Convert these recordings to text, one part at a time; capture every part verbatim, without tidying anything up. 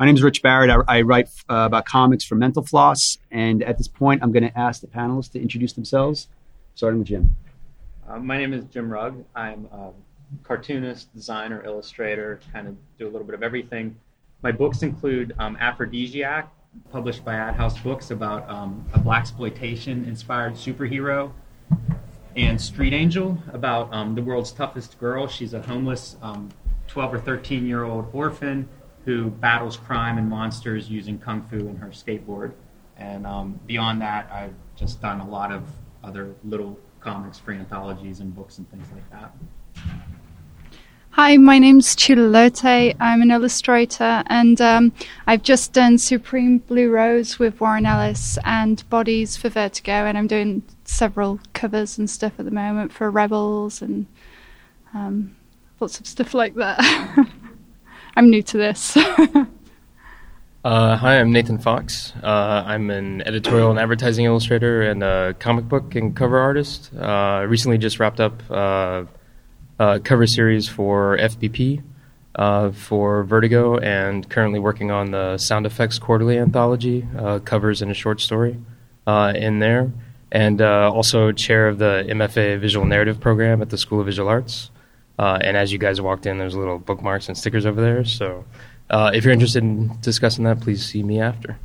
My name is Rich Barrett. I, I write uh, about comics for Mental Floss. And at this point, I'm going to ask the panelists to introduce themselves, starting with Jim. Uh, my name is Jim Rugg. I'm a cartoonist, designer, illustrator, kind of do a little bit of everything. My books include um, Aphrodisiac, published by Ad House Books, about um, a blaxploitation-inspired superhero, and Street Angel, about um, the world's toughest girl. She's a homeless um, twelve or thirteen-year-old orphan who battles crime and monsters using kung fu and her skateboard. And um, beyond that, I've just done a lot of other little comics, free anthologies, and books and things like that. Hi, my name's Chula Lotte. I'm an illustrator, and um, I've just done Supreme Blue Rose with Warren Ellis and Bodies for Vertigo, and I'm doing several covers and stuff at the moment for Rebels and um, lots of stuff like that. I'm new to this. uh, hi, I'm Nathan Fox. Uh, I'm an editorial and advertising illustrator and a comic book and cover artist. Uh, I recently just wrapped up Uh, Uh, cover series for F B P, uh, for Vertigo, and currently working on the Sound Effects Quarterly Anthology, uh, covers and a short story uh, in there, and uh, also chair of the M F A Visual Narrative Program at the School of Visual Arts. Uh, and as you guys walked in, there's little bookmarks and stickers over there, so uh, if you're interested in discussing that, please see me after.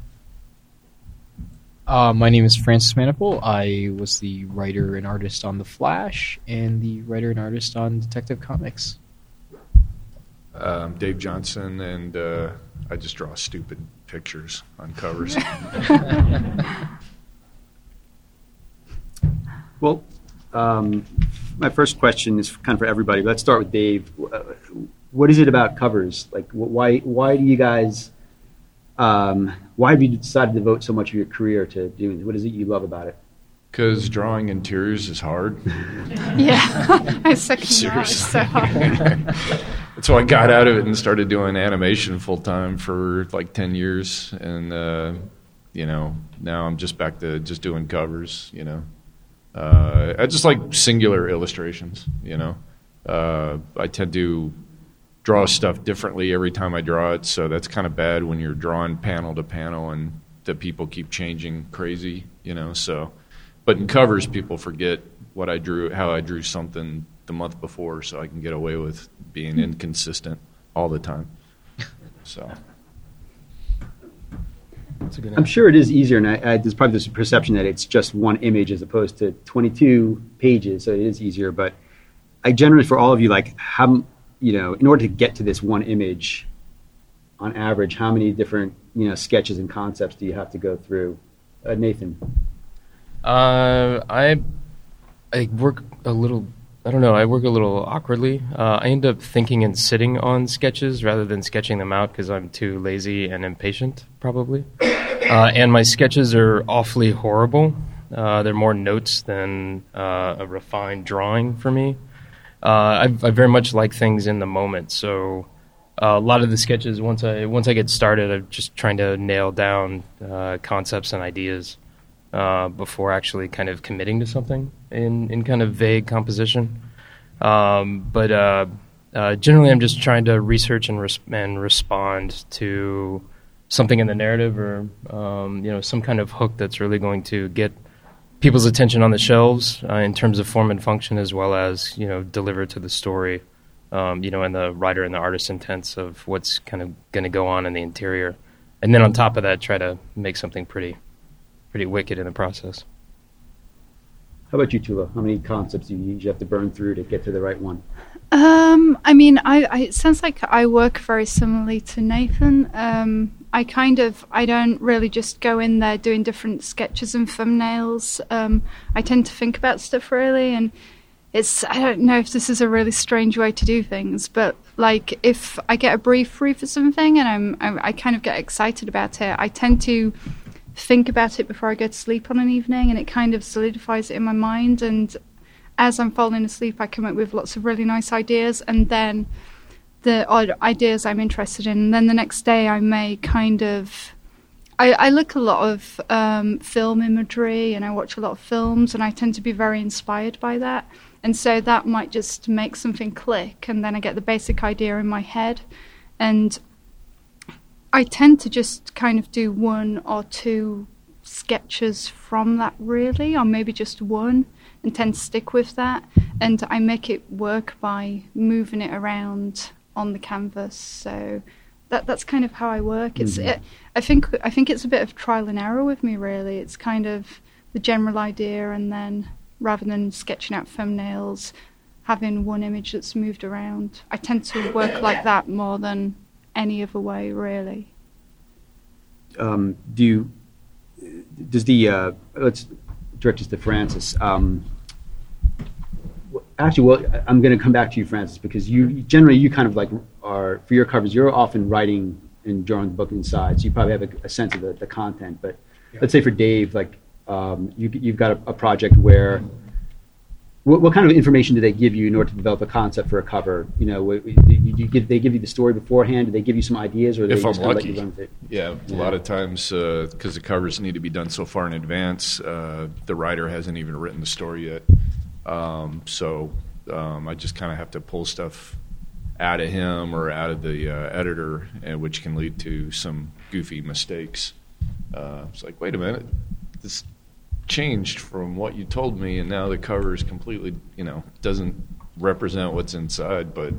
Uh, my name is Francis Manapul. I was the writer and artist on The Flash and the writer and artist on Detective Comics. Uh, I'm Dave Johnson, and uh, I just draw stupid pictures on covers. Well, um, my first question is kind of for everybody. Let's start with Dave. What is it about covers? Like, why? Why do you guys? Um, why have you decided to devote so much of your career to doing? What is it you love about it? Because drawing interiors is hard. Yeah, I second that. It's so hard. So I got out of it and started doing animation full time for like ten years, and uh, you know, now I'm just back to just doing covers. You know, uh, I just like singular illustrations. You know, uh, I tend to draw stuff differently every time I draw it, so that's kind of bad when you're drawing panel to panel and the people keep changing crazy, you know, so. But in covers, people forget what I drew, how I drew something the month before, so I can get away with being inconsistent all the time, so. That's a good answer. I'm sure it is easier, and I, I, there's probably this perception that it's just one image as opposed to twenty-two pages, so it is easier, but I generally, for all of you, like, haven't, you know, in order to get to this one image, on average, how many different, you know, sketches and concepts do you have to go through? Uh, Nathan? Uh, I I work a little, I don't know, I work a little awkwardly. Uh, I end up thinking and sitting on sketches rather than sketching them out because I'm too lazy and impatient, probably. Uh, and my sketches are awfully horrible. Uh, they're more notes than uh, a refined drawing for me. Uh, I, I very much like things in the moment, so uh, a lot of the sketches, once I once I get started, I'm just trying to nail down uh, concepts and ideas uh, before actually kind of committing to something in, in kind of vague composition. Um, but uh, uh, generally, I'm just trying to research and, res- and respond to something in the narrative, or um, you know, some kind of hook that's really going to get people's attention on the shelves uh, in terms of form and function, as well as, you know, deliver to the story, um, you know, and the writer and the artist intents of what's kind of going to go on in the interior. And then on top of that, try to make something pretty, pretty wicked in the process. How about you, Chula? How many concepts do you usually have to burn through to get to the right one? Um, I mean, I, I, it sounds like I work very similarly to Nathan. Um, I kind of, I don't really just go in there doing different sketches and thumbnails. Um, I tend to think about stuff really, and it's, I don't know if this is a really strange way to do things, but like if I get a brief brief for something and I'm, I'm, I kind of get excited about it, I tend to think about it before I go to sleep on an evening, and it kind of solidifies it in my mind, and as I'm falling asleep, I come up with lots of really nice ideas, and then the odd ideas I'm interested in. And then the next day, I may kind of... I, I look a lot of um, film imagery, and I watch a lot of films, and I tend to be very inspired by that. And so that might just make something click, and then I get the basic idea in my head. And I tend to just kind of do one or two sketches from that, really, or maybe just one, and tend to stick with that. And I make it work by moving it around on the canvas. So that that's kind of how I work. It's mm-hmm. it, I think I think it's a bit of trial and error with me, really. It's kind of the general idea, and then rather than sketching out thumbnails, having one image that's moved around. I tend to work like that more than any other way, really. Um, do you, does the, uh, let's direct this to Francis. Um, actually, well, I'm going to come back to you, Francis, because you generally, you kind of like are, for your covers, you're often writing and drawing the book inside, so you probably have a, a sense of the, the content. But yeah. Let's say for Dave, like, Um, you, you've got a, a project where what, what kind of information do they give you in order to develop a concept for a cover? You know, do you, you give, they give you the story beforehand? Do they give you some ideas, or they if just I'm lucky, let you run with it? Yeah, yeah, a lot of times because uh, the covers need to be done so far in advance, uh, the writer hasn't even written the story yet. Um, so um, I just kind of have to pull stuff out of him or out of the uh, editor, and which can lead to some goofy mistakes. Uh, it's like, wait a minute, this changed from what you told me, and now the cover is completely, you know, doesn't represent what's inside. But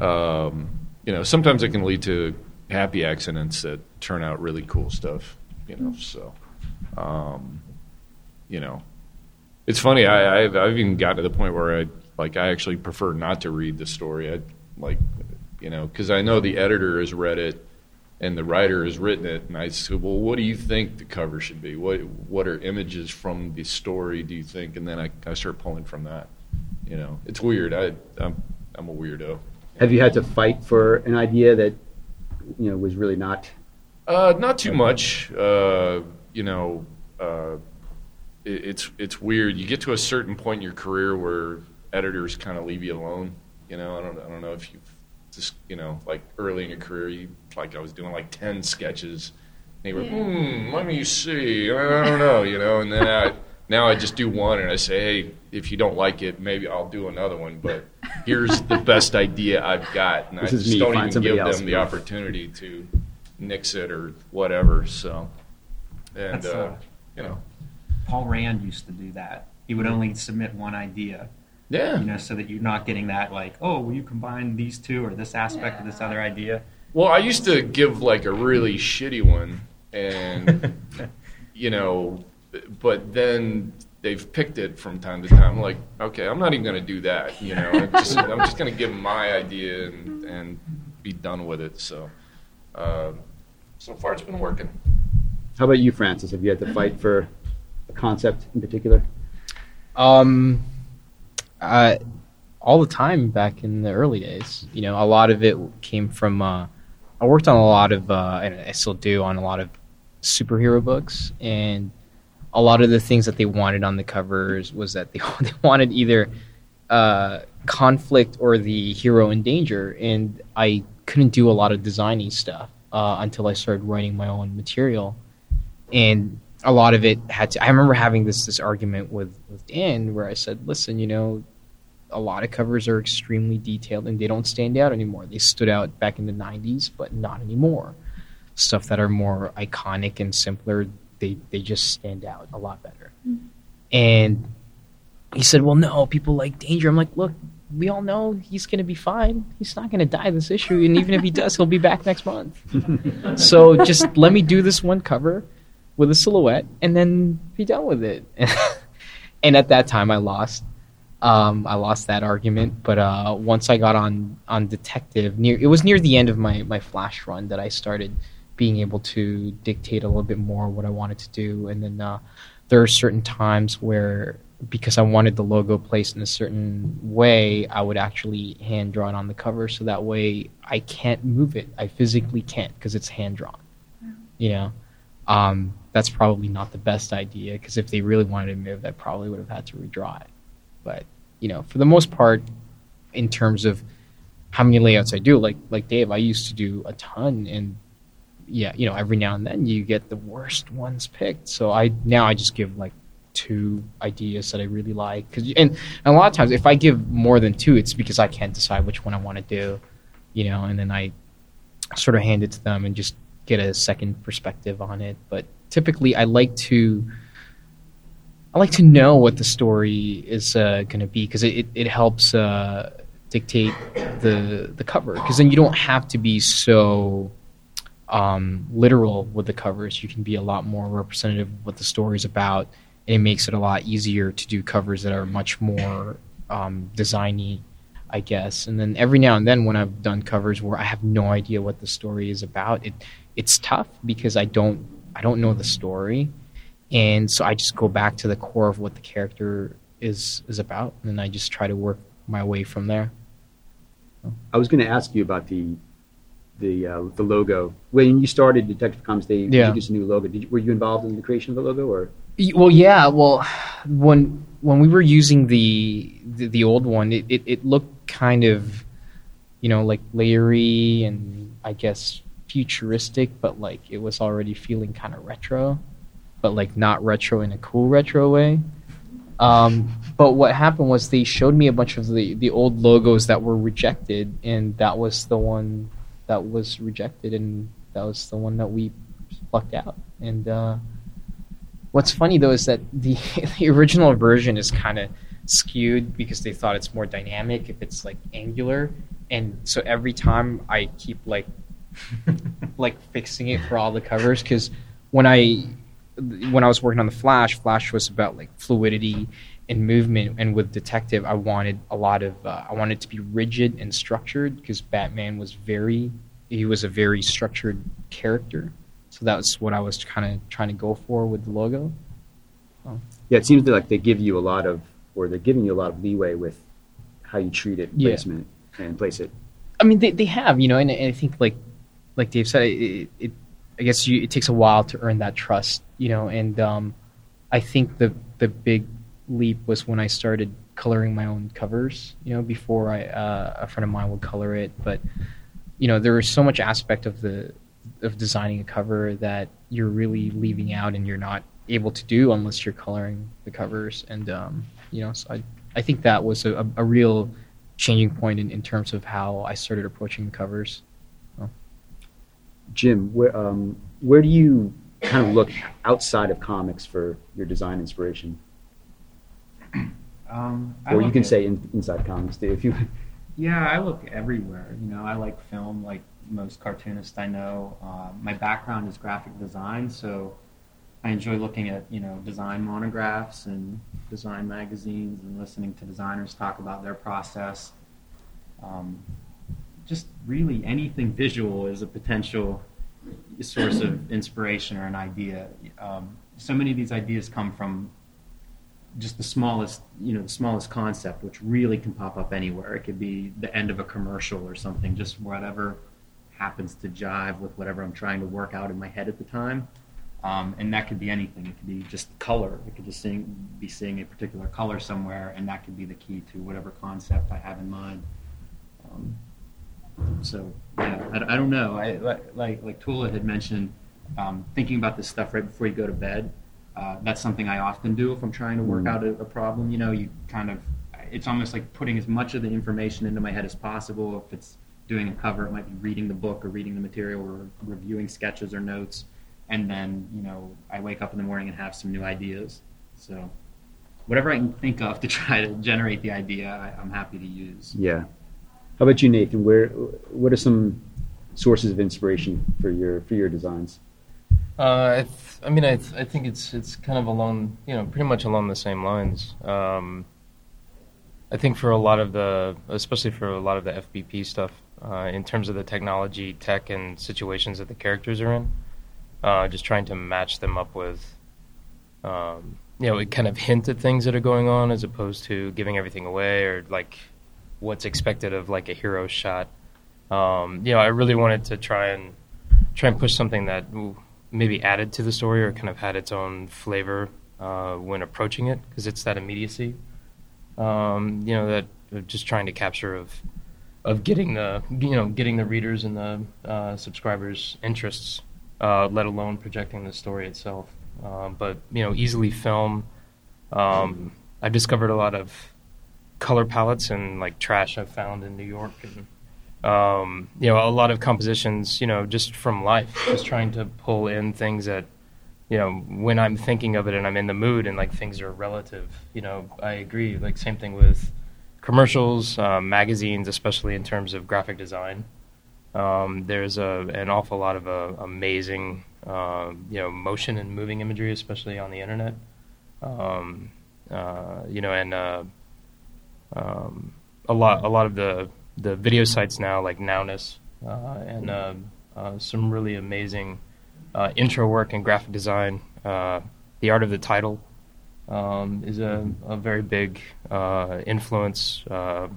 um, you know, sometimes it can lead to happy accidents that turn out really cool stuff. You know, so um, you know, it's funny. I, I've I've even gotten to the point where I like I actually prefer not to read the story. I like, you know, because I know the editor has read it. And the writer has written it, and I said, well, what do you think the cover should be? What what are images from the story, do you think? And then I, I start pulling from that. You know, it's weird. I, I'm I'm a weirdo. Have you had to fight for an idea that, you know, was really not? Uh, not too much. Uh, you know, uh, it, it's it's weird. You get to a certain point in your career where editors kind of leave you alone. You know, I don't I don't know if you've just, you know, like early in your career, you, like I was doing like ten sketches. And they were, hmm, let me see, I don't know, you know. And then I, now I just do one, and I say, hey, if you don't like it, maybe I'll do another one. But here's the best idea I've got, and this I just me. don't Find even give them the opportunity to nix it or whatever. So, and uh, uh, you know, Paul Rand used to do that. He would only submit one idea. Yeah, you know, so that you're not getting that like, oh, will you combine these two or this aspect yeah. of this other idea? Well, I used to give like a really shitty one, and you know, but then they've picked it from time to time. Like, okay, I'm not even going to do that. You know, I'm just, I'm just going to give my idea and and be done with it. So, uh, so far it's been working. How about you, Francis? Have you had to fight for a concept in particular? Um. Uh, all the time back in the early days, you know, a lot of it came from, uh, I worked on a lot of, uh, and I still do, on a lot of superhero books, and a lot of the things that they wanted on the covers was that they, they wanted either uh, conflict or the hero in danger, and I couldn't do a lot of designy stuff uh, until I started writing my own material, and a lot of it had to, I remember having this this argument with, with Dan where I said, listen, you know, a lot of covers are extremely detailed and they don't stand out anymore. They stood out back in the nineties, but not anymore. Stuff that are more iconic and simpler, they, they just stand out a lot better. Mm-hmm. And he said, well, no, people like danger. I'm like, look, we all know he's going to be fine. He's not going to die this issue. And even if he does, he'll be back next month. So just let me do this one cover with a silhouette, and then be done with it. And at that time, I lost. Um, I lost that argument. But uh, once I got on on Detective, near it was near the end of my, my Flash run that I started being able to dictate a little bit more what I wanted to do. And then uh, there are certain times where, because I wanted the logo placed in a certain way, I would actually hand draw it on the cover, so that way I can't move it. I physically can't, because it's hand drawn. Wow. You know. Um, that's probably not the best idea, because if they really wanted to move, I probably would have had to redraw it. But, you know, for the most part, in terms of how many layouts I do, like like Dave, I used to do a ton, and yeah, you know, every now and then you get the worst ones picked. So I now I just give like two ideas that I really like, cause, and, and a lot of times if I give more than two, it's because I can't decide which one I want to do, you know, and then I sort of hand it to them and just get a second perspective on it. But typically, I like to I like to know what the story is uh, going to be, because it, it, it helps uh, dictate the the cover. Because then you don't have to be so um, literal with the covers. You can be a lot more representative of what the story's about, and it makes it a lot easier to do covers that are much more um, designy, I guess. And then every now and then when I've done covers where I have no idea what the story is about, it it's tough because I don't I don't know the story. And so I just go back to the core of what the character is is about, and then I just try to work my way from there. I was going to ask you about the the uh, the logo. When you started Detective Comics, they yeah. introduced a new logo. Did you, were you involved in the creation of the logo, or? Well, yeah. Well, when when we were using the the, the old one, it, it, it looked kind of, you know, like layery and I guess futuristic, but like it was already feeling kind of retro, but like not retro in a cool retro way. Um, but what happened was they showed me a bunch of the, the old logos that were rejected, and that was the one that was rejected, and that was the one that we plucked out. And uh, what's funny though is that the, the original version is kind of skewed because they thought it's more dynamic if it's like angular, and so every time I keep like like fixing it for all the covers, because when I when I was working on the Flash, Flash was about like fluidity and movement, and with Detective, I wanted a lot of uh, I wanted it to be rigid and structured, because Batman was very he was a very structured character, so that's what I was kind of trying to go for with the logo. Oh. Yeah, it seems like they give you a lot of or they're giving you a lot of leeway with how you treat it, yeah. placement and place it. I mean, they they have, you know, and, and I think like like Dave said, it, it I guess you, it takes a while to earn that trust, you know, and um, I think the the big leap was when I started coloring my own covers, you know, before I uh, a friend of mine would color it, but you know, there was so much aspect of the of designing a cover that you're really leaving out and you're not able to do unless you're coloring the covers, and um, you know, so I I think that was a, a real changing point in, in terms of how I started approaching the covers. So. Jim, where um, where do you kind of look outside of comics for your design inspiration? Um, or you can at, say in, inside comics, if you. Yeah, I look everywhere. You know, I like film, like most cartoonists I know. Uh, my background is graphic design, so I enjoy looking at, you know, design monographs and design magazines and listening to designers talk about their process. Um, just really anything visual is a potential source of inspiration or an idea. Um, so many of these ideas come from just the smallest, you know, the smallest concept, which really can pop up anywhere. It could be the end of a commercial or something, just whatever happens to jive with whatever I'm trying to work out in my head at the time. Um, and that could be anything. It could be just color. It could just seeing, be seeing a particular color somewhere, and that could be the key to whatever concept I have in mind. Um, so, yeah, I, I don't know. I, like like Tula had mentioned, um, thinking about this stuff right before you go to bed, uh, that's something I often do if I'm trying to work out a, a problem. You know, you kind of, it's almost like putting as much of the information into my head as possible. If it's doing a cover, it might be reading the book or reading the material or reviewing sketches or notes. And then, you know, I wake up in the morning and have some new ideas. So whatever I can think of to try to generate the idea, I, I'm happy to use. Yeah. How about you, Nathan? Where, what are some sources of inspiration for your for your designs? Uh, I, th- I mean, I th- I think it's it's kind of along, you know, pretty much along the same lines. Um, I think for a lot of the, especially for a lot of the F B P stuff, uh, in terms of the technology, tech, and situations that the characters are in. Uh, just trying to match them up with, um, you know, kind of hint at things that are going on as opposed to giving everything away or, like, what's expected of, like, a hero shot. Um, you know, I really wanted to try and try and push something that maybe added to the story or kind of had its own flavor uh, when approaching it, because it's that immediacy, um, you know, that just trying to capture of of getting the, you know, getting the readers and the uh, subscribers' interests. Uh, let alone projecting the story itself. Um, but, you know, easily film. Um, I've discovered a lot of color palettes and, like, trash I've found in New York and um, you know, a lot of compositions, you know, just from life, just trying to pull in things that, you know, when I'm thinking of it and I'm in the mood and, like, things are relative, you know, I agree. Like, same thing with commercials, um, magazines, especially in terms of graphic design. Um, there's a, an awful lot of uh, amazing, uh, you know, motion and moving imagery, especially on the internet. Um, uh, you know, and uh, um, a lot, a lot of the, the video sites now, like Nowness, uh, and uh, uh, some really amazing uh, intro work in graphic design. Uh, the art of the title um, is a, a very big uh, influence. Uh,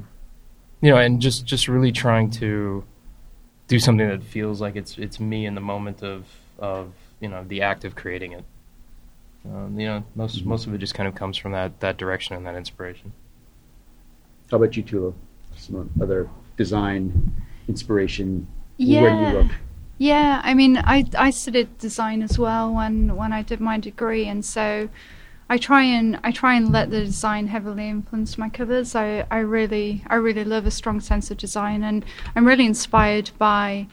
you know, and just, just really trying to do something that feels like it's it's me in the moment of of you know the act of creating it. Um, you know, most most of it just kind of comes from that that direction and that inspiration. How about you, Chula? Some other design inspiration? Yeah. Where do you look? Yeah, I mean, I I studied design as well when when I did my degree, and so I try and I try and let the design heavily influence my covers. I I really I really love a strong sense of design, and I'm really inspired by.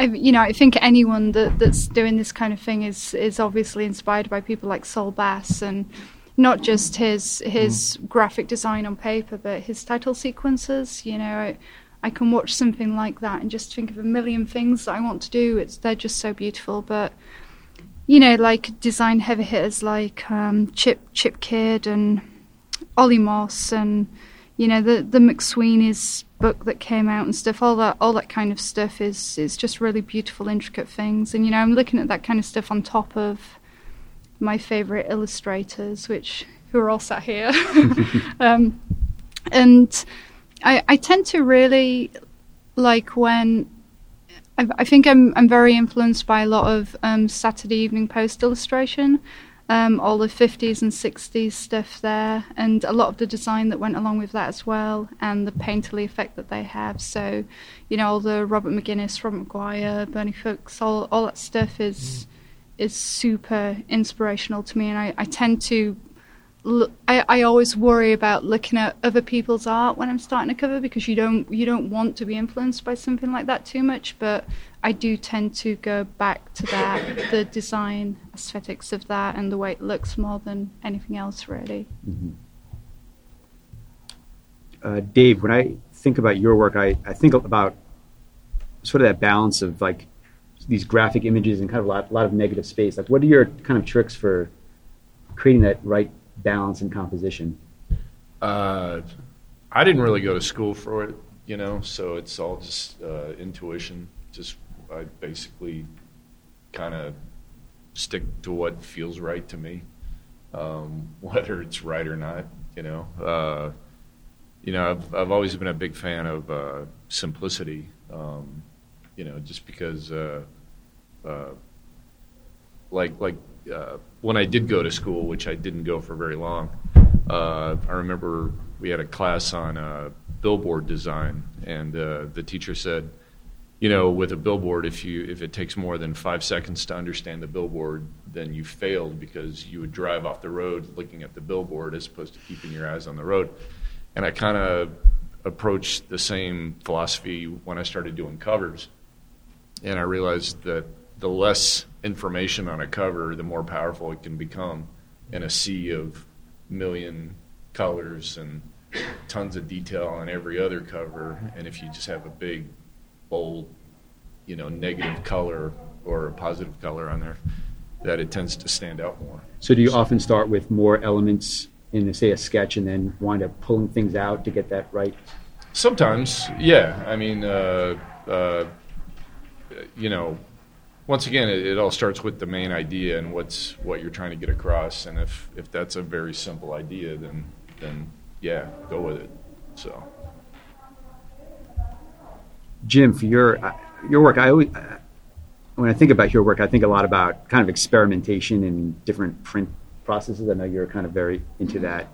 I, you know, I think anyone that, that's doing this kind of thing is is obviously inspired by people like Saul Bass, and not just his his mm. graphic design on paper, but his title sequences. You know, I, I can watch something like that and just think of a million things that I want to do. It's they're just so beautiful. But you know, like design heavy hitters like um, Chip Chip Kidd and Ollie Moss, and you know the the McSweeney's book that came out and stuff, all that all that kind of stuff is is just really beautiful, intricate things. And you know, I'm looking at that kind of stuff on top of my favorite illustrators, which who are all sat here. um, and I, I tend to really like when I, I think I'm I'm very influenced by a lot of um, Saturday Evening Post illustration. Um, all the fifties and sixties stuff there, and a lot of the design that went along with that as well, and the painterly effect that they have. So, you know, all the Robert McGuinness, Robert McGuire, Bernie Fuchs, all all that stuff is mm. is super inspirational to me. And I, I tend to, look, I, I always worry about looking at other people's art when I'm starting a cover, because you don't you don't want to be influenced by something like that too much, but I do tend to go back to that, the design aesthetics of that and the way it looks more than anything else, really. Mm-hmm. Uh, Dave, when I think about your work, I, I think about sort of that balance of like these graphic images and kind of a lot, a lot of negative space. Like, what are your kind of tricks for creating that right balance in composition? Uh, I didn't really go to school for it, you know, so it's all just uh, intuition. Just I basically kind of stick to what feels right to me, um, whether it's right or not. You know, uh, you know, I've I've always been a big fan of uh, simplicity. Um, you know, just because, uh, uh, like like uh, when I did go to school, which I didn't go for very long, uh, I remember we had a class on uh, billboard design, and uh, the teacher said, you know, with a billboard, if you if it takes more than five seconds to understand the billboard, then you failed, because you would drive off the road looking at the billboard as opposed to keeping your eyes on the road. And I kind of approached the same philosophy when I started doing covers. And I realized that the less information on a cover, the more powerful it can become in a sea of million colors and tons of detail on every other cover. And if you just have a big, bold, you know, negative color or a positive color on there, that it tends to stand out more. So do you often start with more elements in, say, a sketch and then wind up pulling things out to get that right? Sometimes, yeah. I mean, uh, uh, you know, once again, it, it all starts with the main idea and what's what you're trying to get across. And if, if that's a very simple idea, then then yeah, go with it. So. Jim, for your your work, I always, when I think about your work, I think a lot about kind of experimentation and different print processes. I know you're kind of very into that.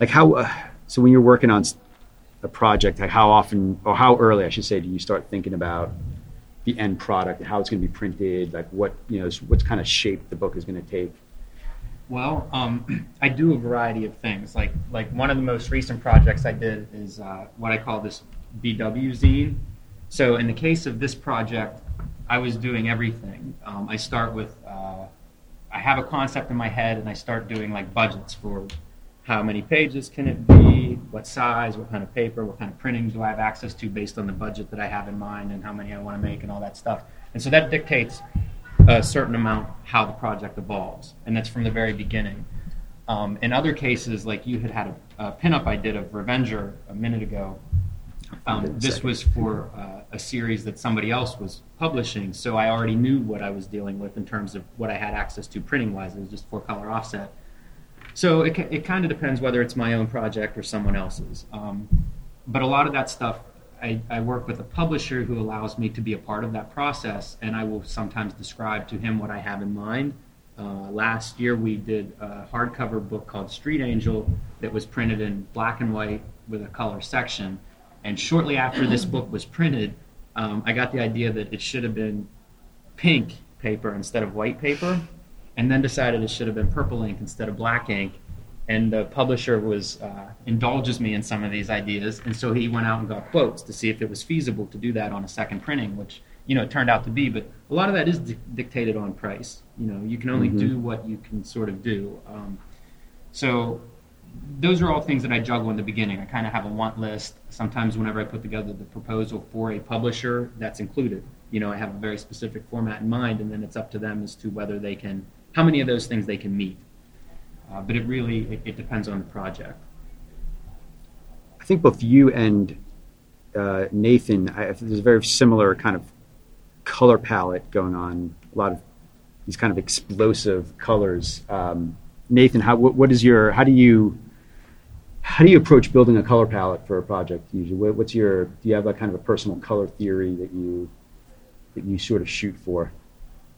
Like how, uh, so when you're working on a project, like how often, or how early, I should say, do you start thinking about the end product and how it's going to be printed? Like what, you know, what kind of shape the book is going to take? Well, um, I do a variety of things. Like like one of the most recent projects I did is uh, what I call this B W zine. So in the case of this project, I was doing everything. Um, I start with, uh, I have a concept in my head, and I start doing like budgets for how many pages can it be, what size, what kind of paper, what kind of printing do I have access to based on the budget that I have in mind and how many I want to make and all that stuff. And so that dictates a certain amount how the project evolves, and that's from the very beginning. Um, in other cases, like you had had a, a pinup I did of Revenger a minute ago. Um, this was for uh, a series that somebody else was publishing, so I already knew what I was dealing with in terms of what I had access to printing-wise. It was just four-color offset. So it it kind of depends whether it's my own project or someone else's. Um, but a lot of that stuff, I, I work with a publisher who allows me to be a part of that process, and I will sometimes describe to him what I have in mind. Uh, last year we did a hardcover book called Street Angel that was printed in black and white with a color section. And shortly after this book was printed, um, I got the idea that it should have been pink paper instead of white paper, and then decided it should have been purple ink instead of black ink. And the publisher was uh, indulges me in some of these ideas, and so he went out and got quotes to see if it was feasible to do that on a second printing, which, you know, it turned out to be. But a lot of that is di- dictated on price. You know, you can only mm-hmm. do what you can sort of do. Um, so those are all things that I juggle in the beginning. I kind of have a want list. Sometimes whenever I put together the proposal for a publisher, that's included. You know, I have a very specific format in mind, and then it's up to them as to whether they can, how many of those things they can meet. Uh, but it really, it, it depends on the project. I think both you and uh, Nathan, I, there's a very similar kind of color palette going on. A lot of these kind of explosive colors. Um, Nathan, how what, what is your, how do you, how do you approach building a color palette for a project usually? What, what's your, do you have that kind of a personal color theory that you, that you sort of shoot for?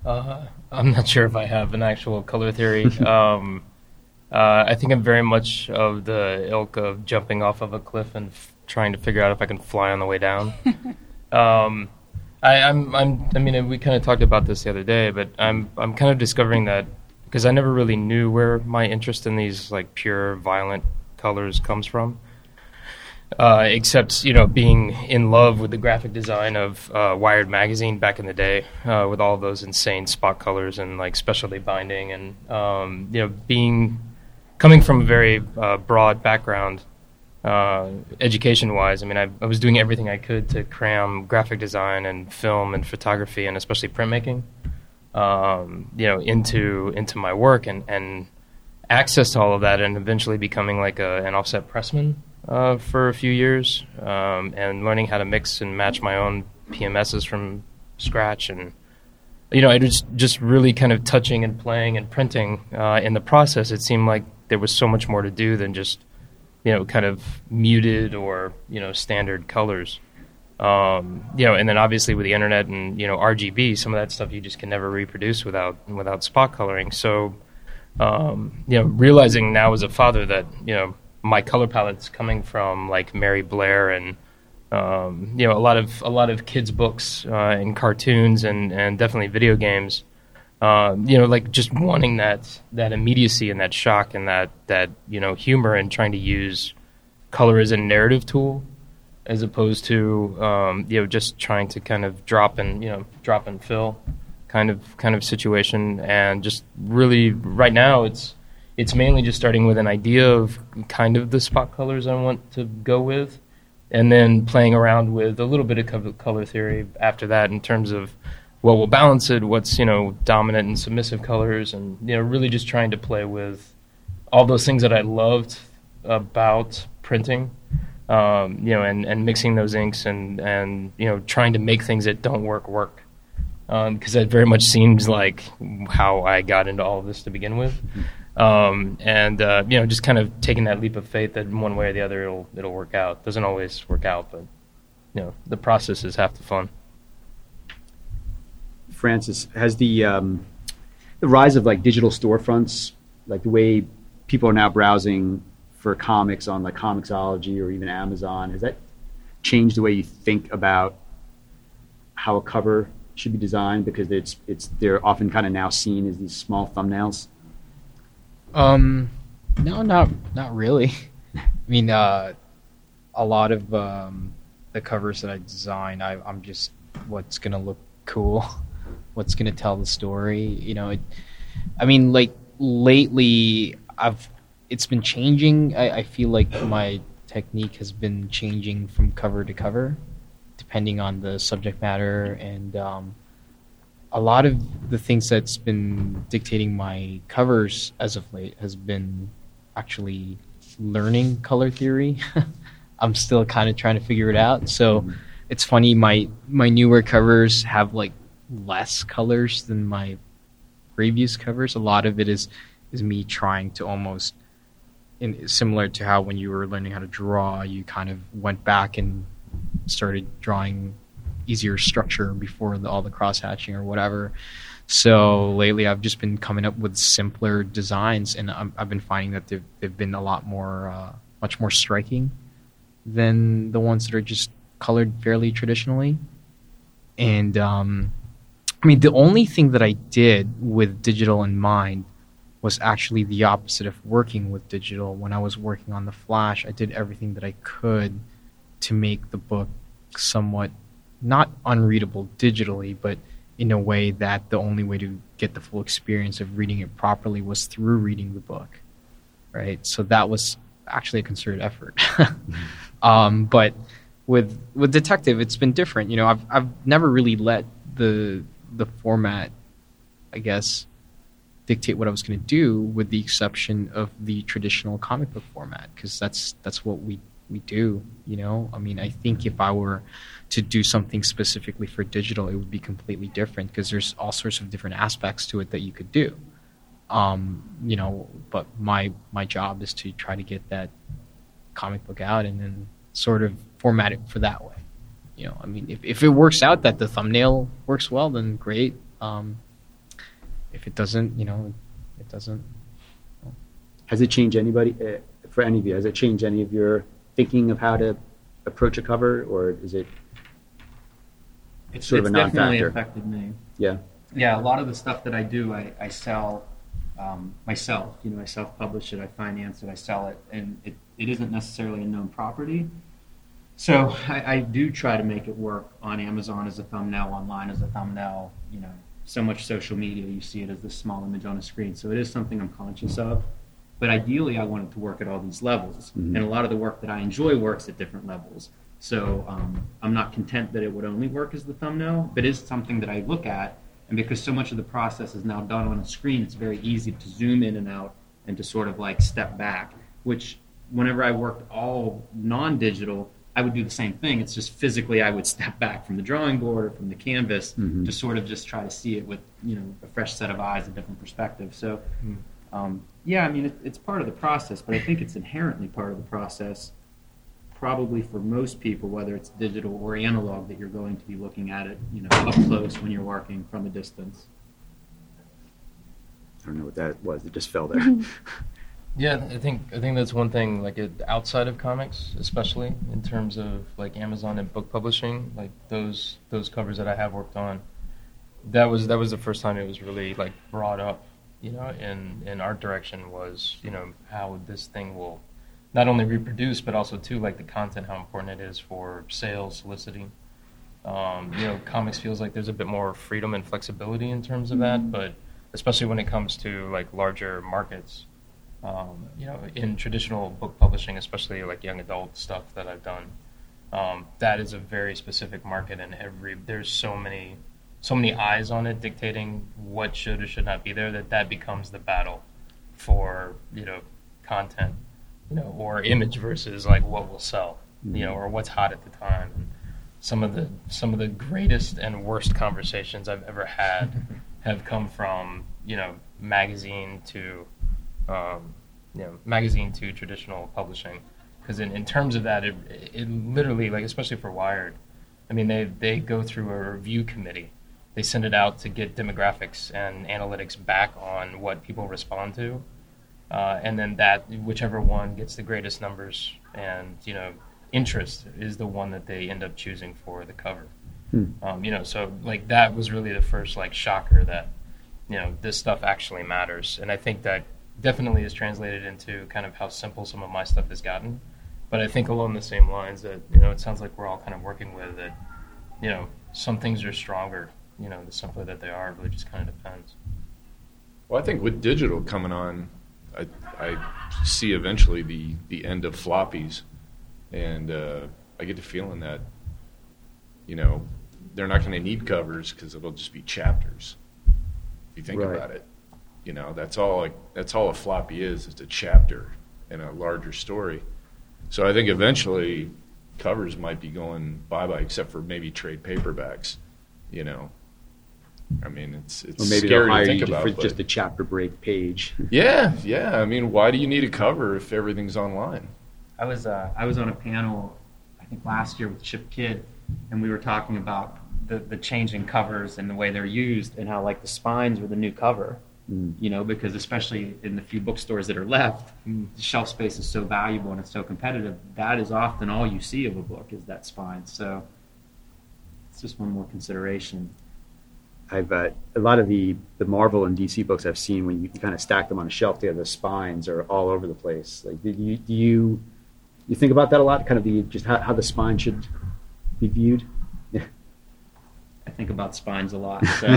Uh, I'm not sure if I have an actual color theory. um, uh, I think I'm very much of the ilk of jumping off of a cliff and f- trying to figure out if I can fly on the way down. um, I, I'm, I'm, I mean, we kind of talked about this the other day, but I'm, I'm kind of discovering that because I never really knew where my interest in these like pure, violent colors comes from. Uh, except, you know, being in love with the graphic design of uh, Wired magazine back in the day, uh, with all those insane spot colors and like specialty binding, and um, you know, being coming from a very uh, broad background, uh, education-wise. I mean, I, I was doing everything I could to cram graphic design and film and photography and especially printmaking, um, you know, into into my work, and and access to all of that, and eventually becoming like a, an offset pressman. Uh, for a few years, um, and learning how to mix and match my own P M S's from scratch, and you know, it was just really kind of touching and playing and printing. Uh, in the process, it seemed like there was so much more to do than just, you know, kind of muted or, you know, standard colors. Um, you know, and then obviously with the internet and, you know, R G B, some of that stuff you just can never reproduce without without spot coloring. So, um, you know, realizing now as a father that, you know, my color palette's coming from like Mary Blair and um, you know a lot of a lot of kids' books uh, and cartoons and, and definitely video games. Uh, you know, like just wanting that that immediacy and that shock and that that you know humor, and trying to use color as a narrative tool as opposed to um, you know just trying to kind of drop and you know drop and fill kind of kind of situation. And just really right now it's. It's mainly just starting with an idea of kind of the spot colors I want to go with, and then playing around with a little bit of color theory after that in terms of what will balance it, what's, you know, dominant and submissive colors, and, you know, really just trying to play with all those things that I loved about printing, um, you know, and, and mixing those inks and, and, you know, trying to make things that don't work work. Because um, that very much seems like how I got into all of this to begin with. Um, and, uh, you know, just kind of taking that leap of faith that in one way or the other it'll it'll work out. Doesn't always work out, but, you know, the process is half the fun. Francis, has the um, the rise of, like, digital storefronts, like the way people are now browsing for comics on, like, Comixology or even Amazon, has that changed the way you think about how a cover should be designed? Because it's it's they're often kind of now seen as these small thumbnails. Um, no, not not really. I mean, uh, a lot of um, the covers that I design, I, I'm just what's going to look cool, what's going to tell the story. You know, it, I mean, like lately, I've it's been changing. I, I feel like my technique has been changing from cover to cover, depending on the subject matter. And um, a lot of the things that's been dictating my covers as of late has been actually learning color theory. I'm still kind of trying to figure it out. So mm-hmm. It's funny, my, my newer covers have like less colors than my previous covers. A lot of it is, is me trying to almost, in, similar to how when you were learning how to draw, you kind of went back and started drawing easier structure before the, all the cross-hatching or whatever. So lately I've just been coming up with simpler designs, and I'm, I've been finding that they've, they've been a lot more, uh, much more striking than the ones that are just colored fairly traditionally. And um, I mean, the only thing that I did with digital in mind was actually the opposite of working with digital. When I was working on The Flash, I did everything that I could to make the book somewhat not unreadable digitally, but in a way that the only way to get the full experience of reading it properly was through reading the book, right? So that was actually a concerted effort. mm-hmm. um, but with with Detective, it's been different. You know, I've I've never really let the the format, I guess, dictate what I was going to do, with the exception of the traditional comic book format, because that's that's what we we do. You know, I mean, I think if I were to do something specifically for digital, it would be completely different, because there's all sorts of different aspects to it that you could do. Um, you know, but my my job is to try to get that comic book out and then sort of format it for that way. You know, I mean, if, if it works out that the thumbnail works well, then great. Um, if it doesn't, you know, it doesn't. You know. Has it changed anybody, uh, for any of you, has it changed any of your thinking of how to approach a cover, or is it it's sort it's of a non-factor? It's definitely affected me. Yeah. Yeah, a lot of the stuff that I do, I, I sell Um, myself, you know, I self-publish it, I finance it, I sell it, and it, it isn't necessarily a known property. So I, I do try to make it work on Amazon as a thumbnail, online as a thumbnail, you know, so much social media, you see it as this small image on a screen. So it is something I'm conscious of, but ideally I want it to work at all these levels. Mm-hmm. And a lot of the work that I enjoy works at different levels. So um, I'm not content that it would only work as the thumbnail, but it is something that I look at. And because so much of the process is now done on a screen, it's very easy to zoom in and out and to sort of like step back, which whenever I worked all non-digital, I would do the same thing. It's just physically I would step back from the drawing board or from the canvas mm-hmm. to sort of just try to see it with, you know, a fresh set of eyes, a different perspective. So, mm. um, yeah, I mean, it, it's part of the process, but I think it's inherently part of the process, probably for most people, whether it's digital or analog, that you're going to be looking at it, you know, up close when you're working from a distance. I don't know what that was. It just fell there. yeah, I think I think that's one thing. Like it, outside of comics, especially in terms of like Amazon and book publishing, like those those covers that I have worked on, that was that was the first time it was really like brought up, you know, in in art direction was, you know, how this thing will not only reproduce, but also too like the content, how important it is for sales, soliciting. Um, you know, comics feels like there's a bit more freedom and flexibility in terms of that, but especially when it comes to like larger markets, um, you know, in traditional book publishing, especially like young adult stuff that I've done, um, that is a very specific market, and every there's so many, so many eyes on it dictating what should or should not be there, that that becomes the battle for, you know, content. You know, or image versus like what will sell, you know, or what's hot at the time. And some of the some of the greatest and worst conversations I've ever had have come from, you know, magazine to, um, you know, magazine to traditional publishing, because in, in terms of that, it, it literally like especially for Wired, I mean they they go through a review committee, they send it out to get demographics and analytics back on what people respond to. Uh, and then that, whichever one gets the greatest numbers and, you know, interest is the one that they end up choosing for the cover. Hmm. Um, you know, so, like, that was really the first, like, shocker that, you know, this stuff actually matters. And I think that definitely is translated into kind of how simple some of my stuff has gotten. But I think along the same lines that, you know, it sounds like we're all kind of working with that, you know, some things are stronger, you know, the simpler that they are. It really just kind of depends. Well, I think with digital coming on, I, I see eventually the, the end of floppies. And uh, I get the feeling that, you know, they're not going to need covers because it'll just be chapters. If you think right. about it, you know, that's all a, that's all a floppy is. It's a chapter in a larger story. So I think eventually covers might be going bye-bye, except for maybe trade paperbacks, you know. I mean, it's it's or maybe scary to think about. For but... just a chapter break page. Yeah, yeah. I mean, why do you need a cover if everything's online? I was uh, I was on a panel, I think last year with Chip Kidd, and we were talking about the, the change in covers and the way they're used and how, like, the spines were the new cover, mm. you know, because especially in the few bookstores that are left, mm. the shelf space is so valuable and it's so competitive. That is often all you see of a book is that spine. So it's just one more consideration. I've uh, a lot of the, the Marvel and D C books I've seen, when you kind of stack them on a shelf together, the spines are all over the place. Like, do you... Do you You think about that a lot, kind of the just how, how the spine should be viewed? Yeah. I think about spines a lot. So.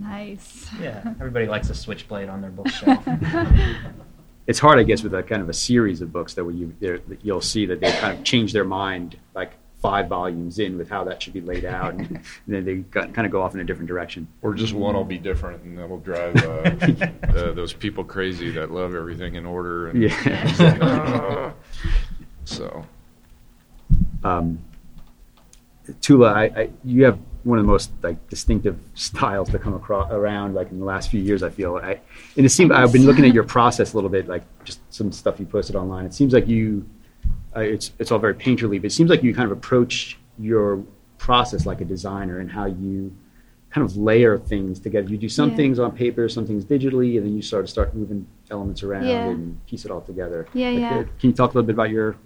Nice. Yeah, everybody likes a switchblade on their bookshelf. It's hard, I guess, with a kind of a series of books that you, you'll see that they kind of change their mind like five volumes in with how that should be laid out, and, and then they got, kind of go off in a different direction. Or just one will be different, and that'll drive uh, uh, those people crazy that love everything in order. And yeah. Like, ah. So, um, Chula, I, I, you have one of the most like distinctive styles to come across around. Like in the last few years, I feel. I, and it seems I've been looking at your process a little bit, like just some stuff you posted online. It seems like you. Uh, it's it's all very painterly, but it seems like you kind of approach your process like a designer and how you kind of layer things together. You do some yeah. things on paper, some things digitally, and then you sort of start moving elements around yeah. and piece it all together. Yeah, like, yeah. Uh, can you talk a little bit about your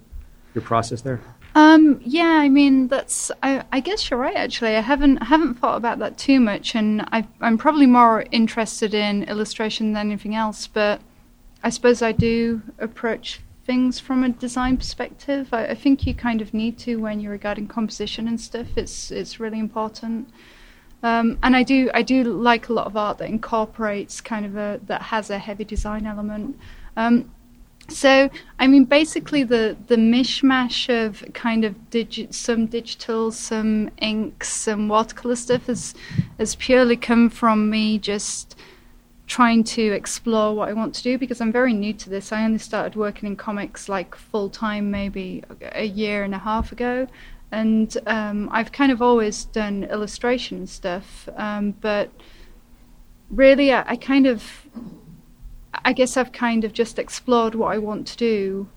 your process there? Um, yeah, I mean that's. I, I guess you're right. Actually, I haven't I haven't thought about that too much, and I, I'm probably more interested in illustration than anything else. But I suppose I do approach things from a design perspective. I, I think you kind of need to when you're regarding composition and stuff. It's it's really important. Um, and I do I do like a lot of art that incorporates kind of a that has a heavy design element. Um, so I mean, basically the the mishmash of kind of digi- some digital, some inks, some watercolor stuff has has purely come from me just trying to explore what I want to do, because I'm very new to this. I only started working in comics like full-time maybe a year and a half ago, and um, I've kind of always done illustration and stuff, um, but really I, I kind of, I guess I've kind of just explored what I want to do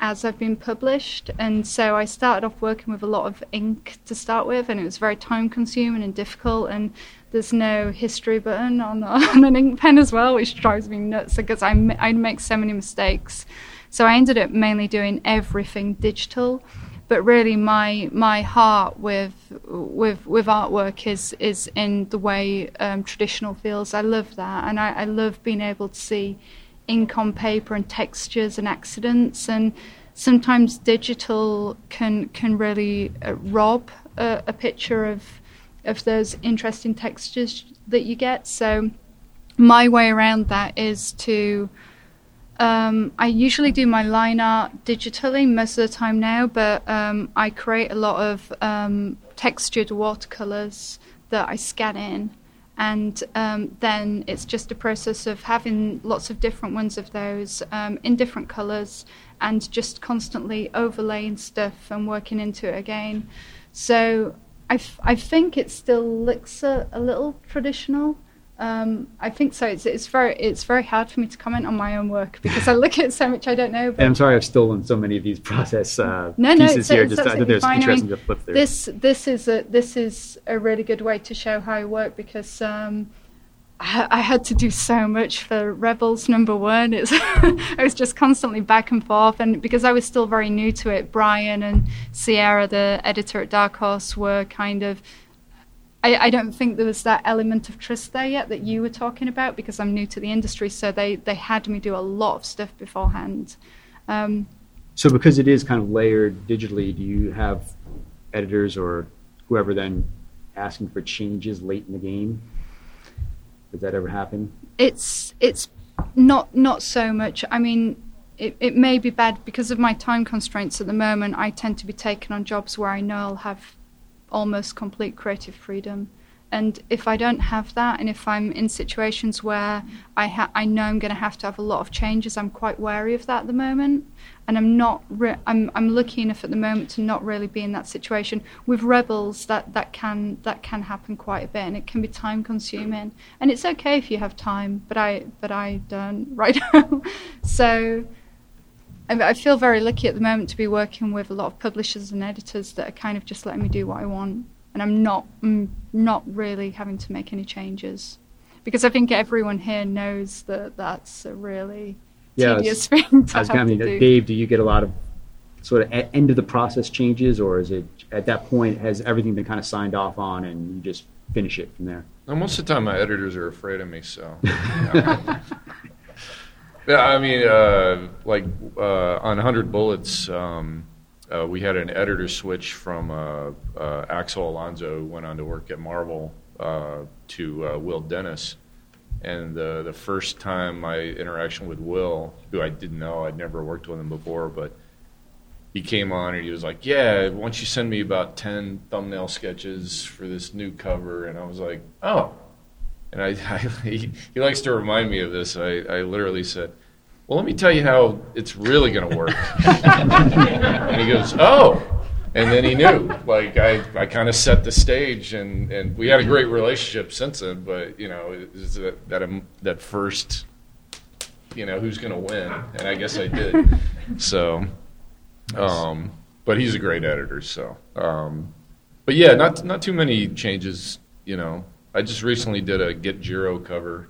as I've been published. And so I started off working with a lot of ink to start with, and it was very time-consuming and difficult, and there's no history button on, on an ink pen as well, which drives me nuts because I I make so many mistakes. So I ended up mainly doing everything digital, but really my my heart with with with artwork is is in the way um, traditional feels. I love that, and I, I love being able to see ink on paper and textures and accidents. And sometimes digital can can really uh, rob a, a picture of. of those interesting textures that you get. So my way around that is to, um, I usually do my line art digitally most of the time now, but um, I create a lot of um, textured watercolors that I scan in, and um, then it's just a process of having lots of different ones of those um, in different colors and just constantly overlaying stuff and working into it again. So I, f- I think it still looks a, a little traditional. Um, I think so. It's it's very it's very hard for me to comment on my own work because I look at so much I don't know. But I'm sorry I've stolen so many of these process uh, no, no, pieces it's, here. It's Just I think there's interesting to flip through. This this is a this is a really good way to show how I work, because um, I, I had to do so much for Rebels number one. It's I was just constantly back and forth, and because I was still very new to it, Brian and Sierra, the editor at Dark Horse, were kind of, I, I don't think there was that element of trust there yet that you were talking about, because I'm new to the industry, so they, they had me do a lot of stuff beforehand. Um, So because it is kind of layered digitally, do you have editors or whoever then asking for changes late in the game? Does that ever happen? It's it's not not so much. I mean, it, it may be bad because of my time constraints at the moment. I tend to be taken on jobs where I know I'll have almost complete creative freedom. And if I don't have that, and if I'm in situations where I ha- I know I'm going to have to have a lot of changes, I'm quite wary of that at the moment. And I'm not re- I'm I'm lucky enough at the moment to not really be in that situation. With Rebels, that, that can that can happen quite a bit, and it can be time consuming. And it's okay if you have time, but I but I don't right now. So I feel very lucky at the moment to be working with a lot of publishers and editors that are kind of just letting me do what I want. And I'm not I'm not really having to make any changes, because I think everyone here knows that that's a really yeah, tedious thing to I was have to do. Dave, do you get a lot of sort of end of the process changes, or is it at that point has everything been kind of signed off on and you just finish it from there? Well, most of the time my editors are afraid of me, so. Yeah, I mean, uh, like uh, on one hundred Bullets. Um, Uh, we had an editor switch from uh, uh, Axel Alonso, who went on to work at Marvel, uh, to uh, Will Dennis. And uh, the first time my interaction with Will, who I didn't know, I'd never worked with him before, but he came on and he was like, yeah, why don't you send me about ten thumbnail sketches for this new cover? And I was like, oh. And I, I he, he likes to remind me of this. I, I literally said, well, let me tell you how it's really going to work. And he goes, oh. And then he knew. Like, I, I kind of set the stage, and, and we had a great relationship since then. But, you know, it was that, that, that first, you know, who's going to win? And I guess I did. So, um, but he's a great editor. So, um, but, yeah, not not too many changes, you know. I just recently did a Get Jiro cover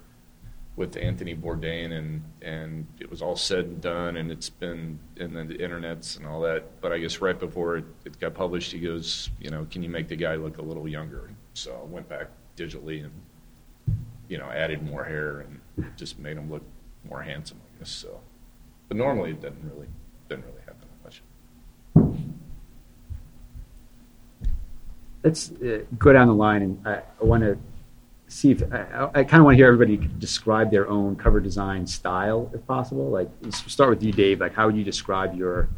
with Anthony Bourdain, and, and it was all said and done, and it's been in the internets and all that. But I guess right before it, it got published, he goes, you know, can you make the guy look a little younger? So I went back digitally and, you know, added more hair and just made him look more handsome, I guess. So, but normally it doesn't really doesn't really happen much. Let's uh, go down the line, and I, I want to see if I, I kind of want to hear everybody describe their own cover design style, if possible. Like, let's start with you, Dave. Like, how would you describe your?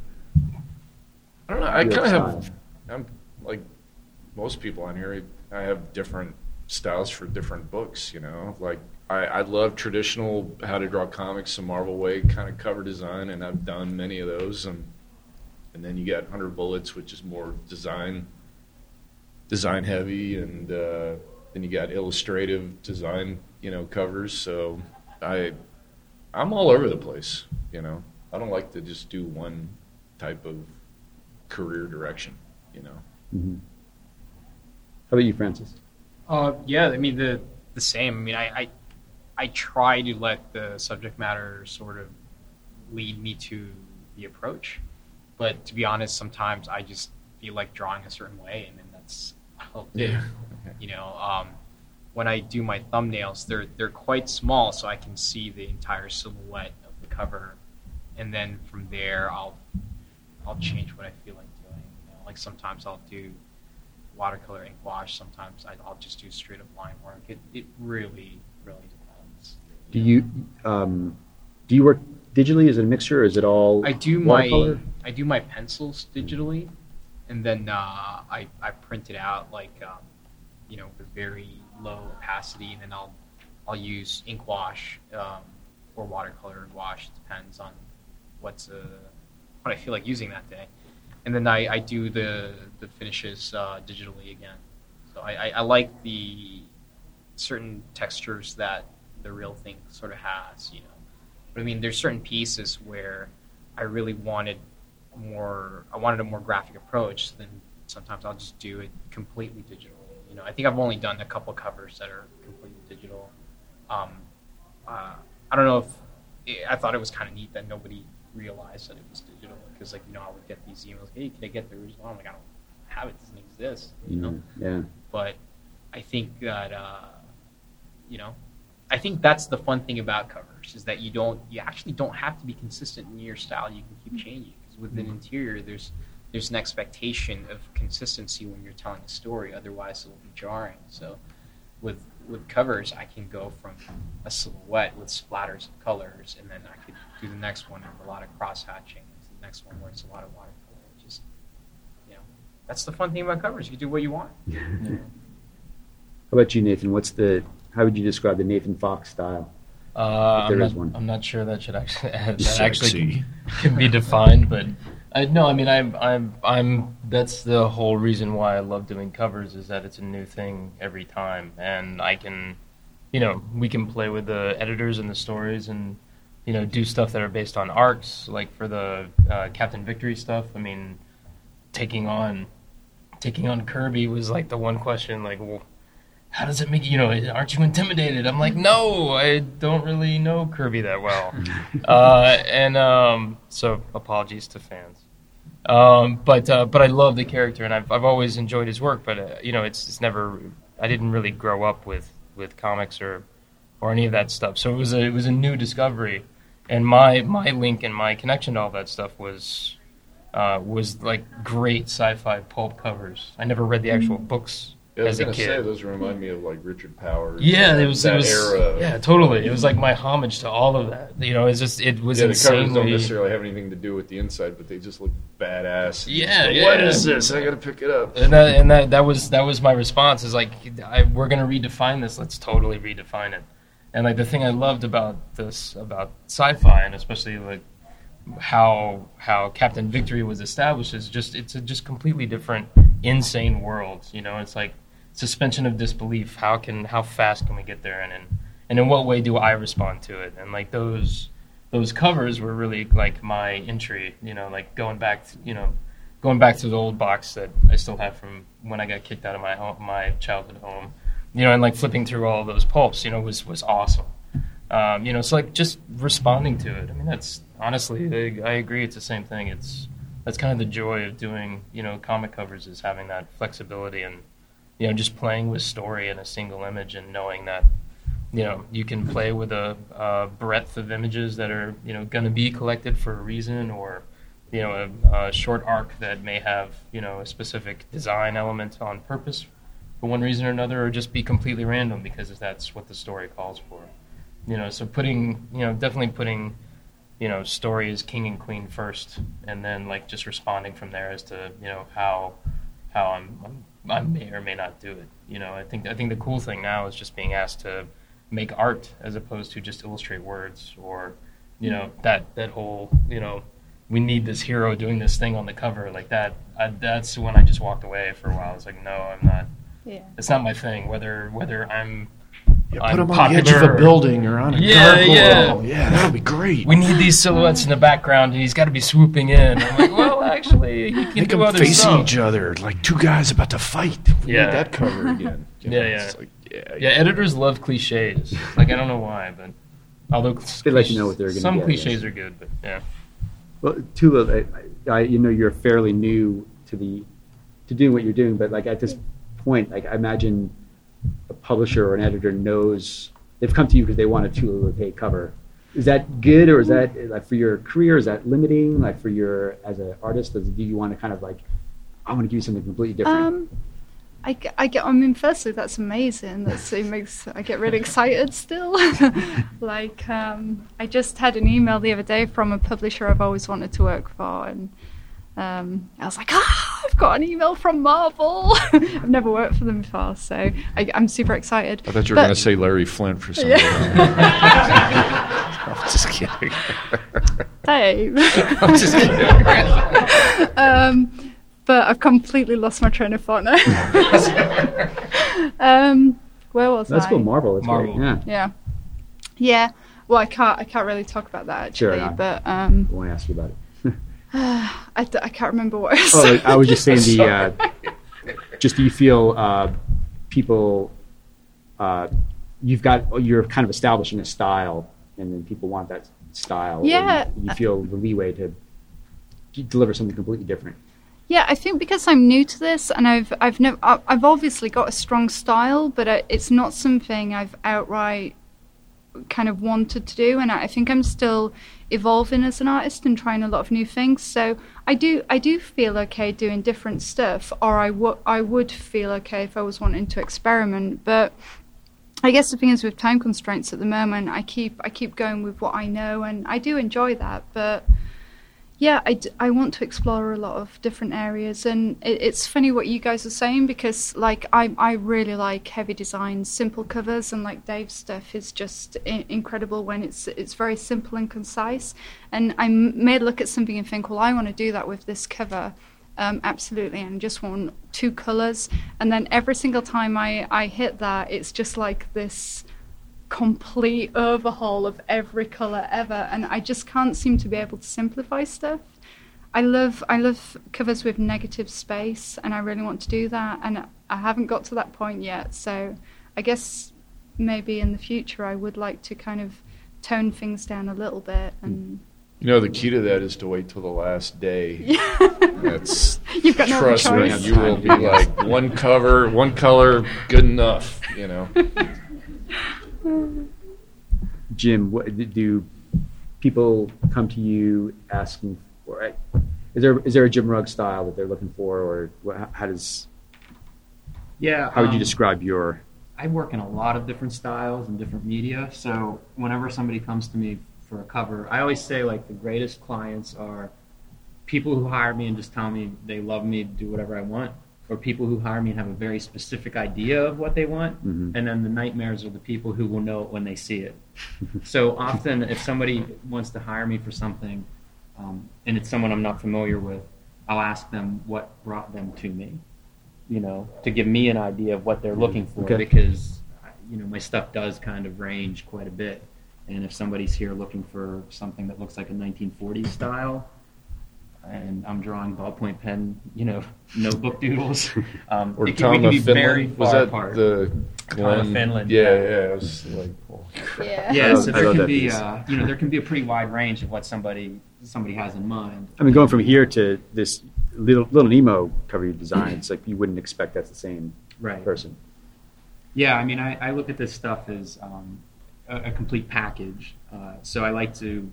I don't know. I kind of have. I'm like most people on here. I have different styles for different books. You know, like I, I love traditional how to draw comics, the Marvel way kind of cover design, and I've done many of those. And and then you got one hundred Bullets, which is more design, design heavy, and. Uh, Then you got illustrative design, you know, covers. So I, I'm all over the place, you know. I don't like to just do one type of career direction, you know. Mm-hmm. How about you, Francis? Uh, yeah, I mean, the the same. I mean, I, I I try to let the subject matter sort of lead me to the approach. But to be honest, sometimes I just feel like drawing a certain way, and then that's how yeah. You know, um, when I do my thumbnails, they're they're quite small, so I can see the entire silhouette of the cover, and then from there, I'll I'll change what I feel like doing. You know, like sometimes I'll do watercolor ink wash. Sometimes I'll just do straight up line work. It it really really depends. Do you um, do you work digitally? Is it a mixture? Or is it all? I do watercolor? my I do my pencils digitally, and then uh, I I print it out like. Um, you know, with very low opacity, and then I'll I'll use ink wash um, or watercolor wash. It depends on what's uh, what I feel like using that day. And then I, I do the the finishes uh, digitally again. So I, I, I like the certain textures that the real thing sort of has, you know. But I mean, there's certain pieces where I really wanted more, I wanted a more graphic approach, so then sometimes I'll just do it completely digital. You know, I think I've only done a couple covers that are completely digital. Um, uh, I don't know if it, I thought it was kind of neat that nobody realized that it was digital, because, like, you know, I would get these emails, hey, can I get the original? I'm like, I don't have it. It doesn't exist. You know. Yeah. But I think that uh, you know, I think that's the fun thing about covers is that you don't, you actually don't have to be consistent in your style. You can keep changing. with an interior, there's there's an expectation of consistency when you're telling a story. Otherwise, it will be jarring. So with with covers, I can go from a silhouette with splatters of colors, and then I could do the next one with a lot of cross-hatching, the next one where it's a lot of watercolor. Just, you know, that's the fun thing about covers. You can do what you want. You know? How about you, Nathan? What's the? How would you describe the Nathan Fox style? Uh, I'm, not, I'm not sure that should actually that actually can be defined, but I, no, I mean, I'm, I'm, I'm. That's the whole reason why I love doing covers, is that it's a new thing every time, and I can, you know, we can play with the editors and the stories, and you know, do stuff that are based on arcs, like for the uh, Captain Victory stuff. I mean, taking on, taking on Kirby was like the one question, like. Well, how does it make you know? Aren't you intimidated? I'm like, no, I don't really know Kirby that well, uh, and um, so apologies to fans. Um, but uh, but I love the character, and I've I've always enjoyed his work. But uh, you know, it's it's never. I didn't really grow up with, with comics or or any of that stuff, so it was a it was a new discovery. And my my link and my connection to all that stuff was uh, was like great sci-fi pulp covers. I never read the actual books. Yeah, I was going to say, those remind me of, like, Richard Powers. Yeah, it was, that it was, era. Yeah, totally. It was, like, my homage to all of that. You know, it's just, it was yeah, insanely... Yeah, the covers don't necessarily have anything to do with the inside, but they just look badass. Yeah, go, yeah. What is this? I got to pick it up. And that, and that, that was that was my response, is, like, I, we're going to redefine this. Let's totally redefine it. And, like, the thing I loved about this, about sci-fi, and especially, like, how how Captain Victory was established, is just, it's a just completely different, insane world. You know, it's like, suspension of disbelief. How can how fast can we get there, and, and and in what way do I respond to it? And like those those covers were really like my entry. You know, like going back, th- you know, going back to the old box that I still have from when I got kicked out of my home, my childhood home. You know, and like flipping through all those pulps. You know, was was awesome. Um, you know, so like just responding to it. I mean, that's honestly, I, I agree. It's the same thing. It's that's kind of the joy of doing, you know, comic covers, is having that flexibility and, you know, just playing with story in a single image, and knowing that, you know, you can play with a, a breadth of images that are, you know, going to be collected for a reason, or, you know, a, a short arc that may have, you know, a specific design element on purpose for one reason or another, or just be completely random because that's what the story calls for. You know, so putting, you know, definitely putting, you know, story as king and queen first, and then like just responding from there as to, you know, how how I'm. I'm I may or may not do it. You know, I think I think the cool thing now is just being asked to make art as opposed to just illustrate words, or, you know, that, that whole, you know, we need this hero doing this thing on the cover like that. I, that's when I just walked away for a while. I was like, no, I'm not. Yeah. It's not my thing. Whether whether I'm, yeah, I'm put them on the edge of a building or on a yeah, gargoyle. Yeah. Oh, yeah, that'll be great. We need these silhouettes in the background, and he's got to be swooping in. I'm like, well, actually, he can make do them other facing stuff. Each other like two guys about to fight. We yeah. need that cover again. You know, yeah, yeah. It's like, yeah, yeah. Yeah, editors love cliches. Like, I don't know why, but although they let you know what they're going to do. Some get, cliches are good, but yeah. Well, Chula, I, I, you know, you're fairly new to the to doing what you're doing, but like at this point, like I imagine a publisher or an editor knows they've come to you because they want a Chula Lotte cover. Is that good, or is that like for your career? Is that limiting, like for your as an artist? Or do you want to kind of like, I want to give you something completely different? Um, I, I get. I mean, firstly, that's amazing. That's it makes I get really excited still. Like, um, I just had an email the other day from a publisher I've always wanted to work for, and um, I was like, ah, I've got an email from Marvel. I've never worked for them before, so I, I'm super excited. I thought you were going to say Larry Flint for some reason. Yeah. I'm just kidding. Dave. I'm just kidding. um, but I've completely lost my train of thought now. um, where was Let's I? Let's go Marvel. That's Marvel. Great. Yeah. Yeah. Yeah. Well, I can't. I can't really talk about that actually. Sure, but um, I want to ask you about it. uh, I, d- I can't remember what I was oh, saying. I was just saying the. Uh, just do you feel uh, people? Uh, you've got. You're kind of establishing a style. And then people want that style. Yeah. And you feel the leeway to deliver something completely different. Yeah, I think because I'm new to this, and I've I've never I've obviously got a strong style, but it's not something I've outright kind of wanted to do, and I think I'm still evolving as an artist and trying a lot of new things. So I do I do feel okay doing different stuff, or I, w- I would feel okay if I was wanting to experiment. But I guess the thing is, with time constraints at the moment, I keep I keep going with what I know, and I do enjoy that. But yeah, I, d- I want to explore a lot of different areas, and it, it's funny what you guys are saying, because like I I really like heavy design, simple covers, and like Dave's stuff is just I- incredible when it's it's very simple and concise. And I m- may look at something and think, well, I want to do that with this cover, um, absolutely, and just want two colors. And then every single time I I hit that, it's just like this complete overhaul of every color ever, and I just can't seem to be able to simplify stuff. I love I love covers with negative space, and I really want to do that, and I haven't got to that point yet. So I guess maybe in the future I would like to kind of tone things down a little bit. And you know, the key to that is to wait till the last day. Yeah. That's You've got no trust me, you will be like one cover, one color, good enough. You know. Jim, what, do people come to you asking for it? Is there is there a Jim Rugg style that they're looking for, or what, how does? Yeah, how um, would you describe your? I work in a lot of different styles and different media, so whenever somebody comes to me for a cover, I always say like the greatest clients are people who hire me and just tell me they love me, do whatever I want. Or people who hire me and have a very specific idea of what they want, mm-hmm. and then the nightmares are the people who will know it when they see it. So often, if somebody wants to hire me for something, um, and it's someone I'm not familiar with, I'll ask them what brought them to me, you know, to give me an idea of what they're looking for, okay. because, you know, my stuff does kind of range quite a bit, and if somebody's here looking for something that looks like a nineteen forties style, and I'm drawing ballpoint pen, you know, notebook doodles. Um, or Tom of Finland. Was that apart. the Tom of Finland? Yeah, yeah. yeah. It was like, oh, crap. Yeah. yeah so there can be, uh, you know, there can be a pretty wide range of what somebody somebody has in mind. I mean, going from here to this little little Nemo cover you designed, it's like you wouldn't expect that's the same right. person. Yeah, I mean, I, I look at this stuff as um, a, a complete package. Uh, so I like to.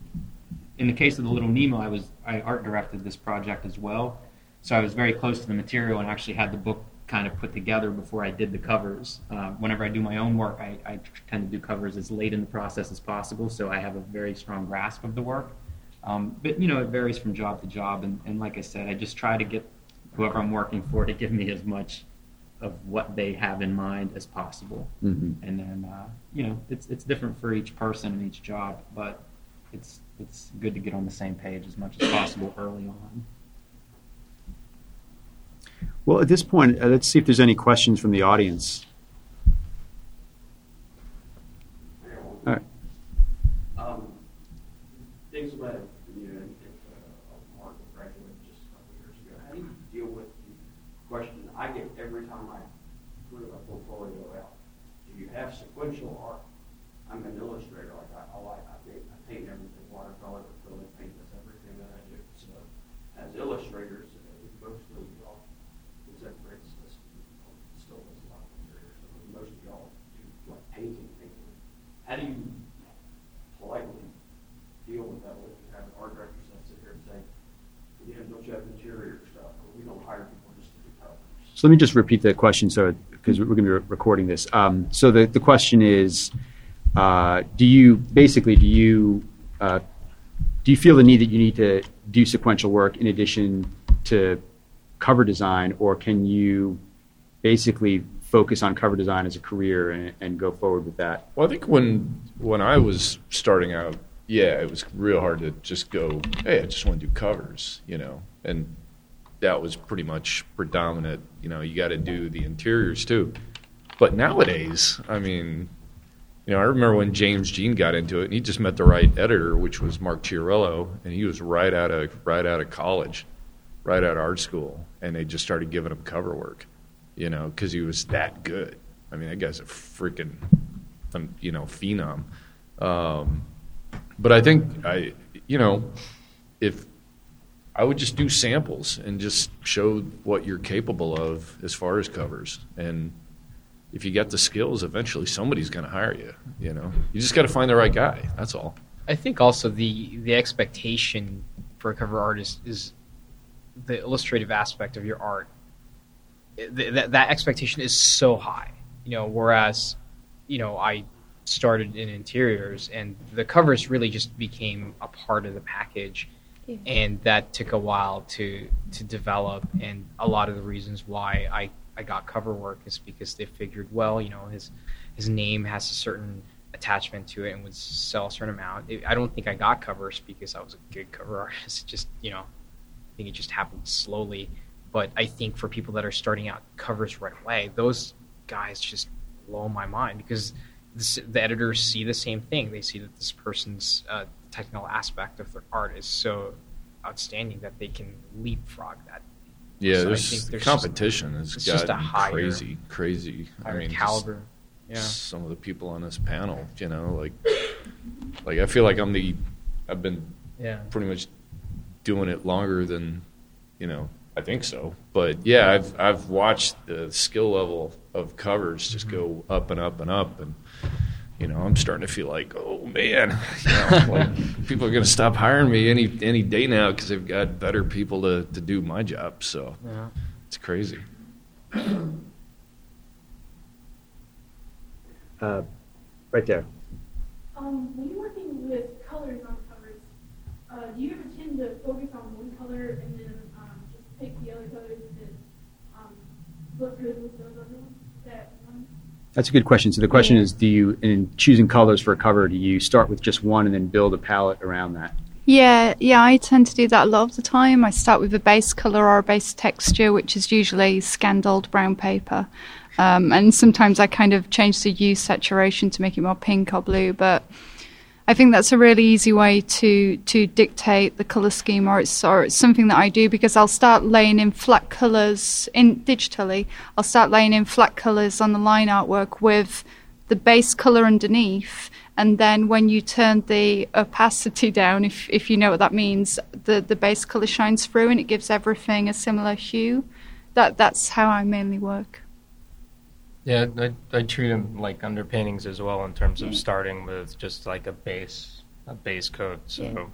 In the case of the Little Nemo, I was I art directed this project as well, so I was very close to the material and actually had the book kind of put together before I did the covers. Uh, whenever I do my own work, I, I tend to do covers as late in the process as possible, so I have a very strong grasp of the work. Um, but you know, it varies from job to job, and, and like I said, I just try to get whoever I'm working for to give me as much of what they have in mind as possible. Mm-hmm. And then uh, you know, it's it's different for each person and each job, but it's. It's good to get on the same page as much as possible early on. Well, at this point, uh, let's see if there's any questions from the audience. All right. Um, things about you know, if Mark graduated just a couple years ago. How do you deal with the question I get every time I put a portfolio out? Do you have sequential art? I'm an illustrator. Like I, I, like, I, paint, I paint everything. Watercolor, acrylic paint, that's everything that I do. So, as illustrators, most of y'all, except for instance, still does a lot of illustrators, but most of y'all do like painting, painting. How do you politely deal with that when you have art directors that sit here and say, yeah, don't you have interior stuff? Or we don't hire people just to do covers. So, let me just repeat the question, so because we're going to be re- recording this. Um, so, the, the question is, uh, do you basically, do you Uh, do you feel the need that you need to do sequential work in addition to cover design, or can you basically focus on cover design as a career and, and go forward with that? Well, I think when when I was starting out, yeah, it was real hard to just go, hey, I just want to do covers, you know, and that was pretty much predominant. You know, you got to do the interiors too. But nowadays, I mean... You know, I remember when James Jean got into it, and he just met the right editor, which was Mark Chiarello, and he was right out of right out of college, right out of art school, and they just started giving him cover work, you know, because he was that good. I mean, that guy's a freaking, you know, phenom. Um, but I think I, you know, if I would just do samples and just show what you're capable of as far as covers, and if you got the skills, eventually somebody's going to hire you. You know, you just got to find the right guy. That's all. I think also the the expectation for a cover artist is the illustrative aspect of your art. Th- that that expectation is so high. You know, whereas, you know, I started in interiors, and the covers really just became a part of the package. Yeah. And that took a while to to develop, and a lot of the reasons why I, I got cover work is because they figured, well, you know, his his name has a certain attachment to it and would sell a certain amount. It, I don't think I got covers because I was a good cover artist. It just, you know, I think it just happened slowly. But I think for people that are starting out covers right away, those guys just blow my mind, because this, the editors see the same thing. They see that this person's uh, technical aspect of their art is so outstanding that they can leapfrog that. Yeah, so there's, I think there's competition has got just a higher, crazy, crazy. I mean, caliber. Yeah, some of the people on this panel, you know, like, like I feel like I'm the, I've been, yeah, pretty much doing it longer than, you know, I think so. But yeah, I've I've watched the skill level of covers just go up and up and up, and you know, I'm starting to feel like, oh man, you know, like people are going to stop hiring me any any day now because they've got better people to, to do my job. So yeah, it's crazy. Uh, right there. Um, when you're working with colors on covers, uh, do you ever tend to focus on one color and then um, just pick the other colors that um, look good with those other ones? That one? That's a good question. So the question is, do you, in choosing colors for a cover, do you start with just one and then build a palette around that? Yeah, yeah, I tend to do that a lot of the time. I start with a base color or a base texture, which is usually scandaled brown paper. Um, and sometimes I kind of change the hue saturation to make it more pink or blue, but I think that's a really easy way to to dictate the color scheme, or it's, or it's something that I do, because I'll start laying in flat colors in digitally. I'll start laying in flat colors on the line artwork with the base color underneath, and then when you turn the opacity down, if if you know what that means, the, the base color shines through and it gives everything a similar hue. That that's how I mainly work. Yeah, I, I treat them like underpaintings as well, in terms of starting with just like a base, a base coat. So, yeah.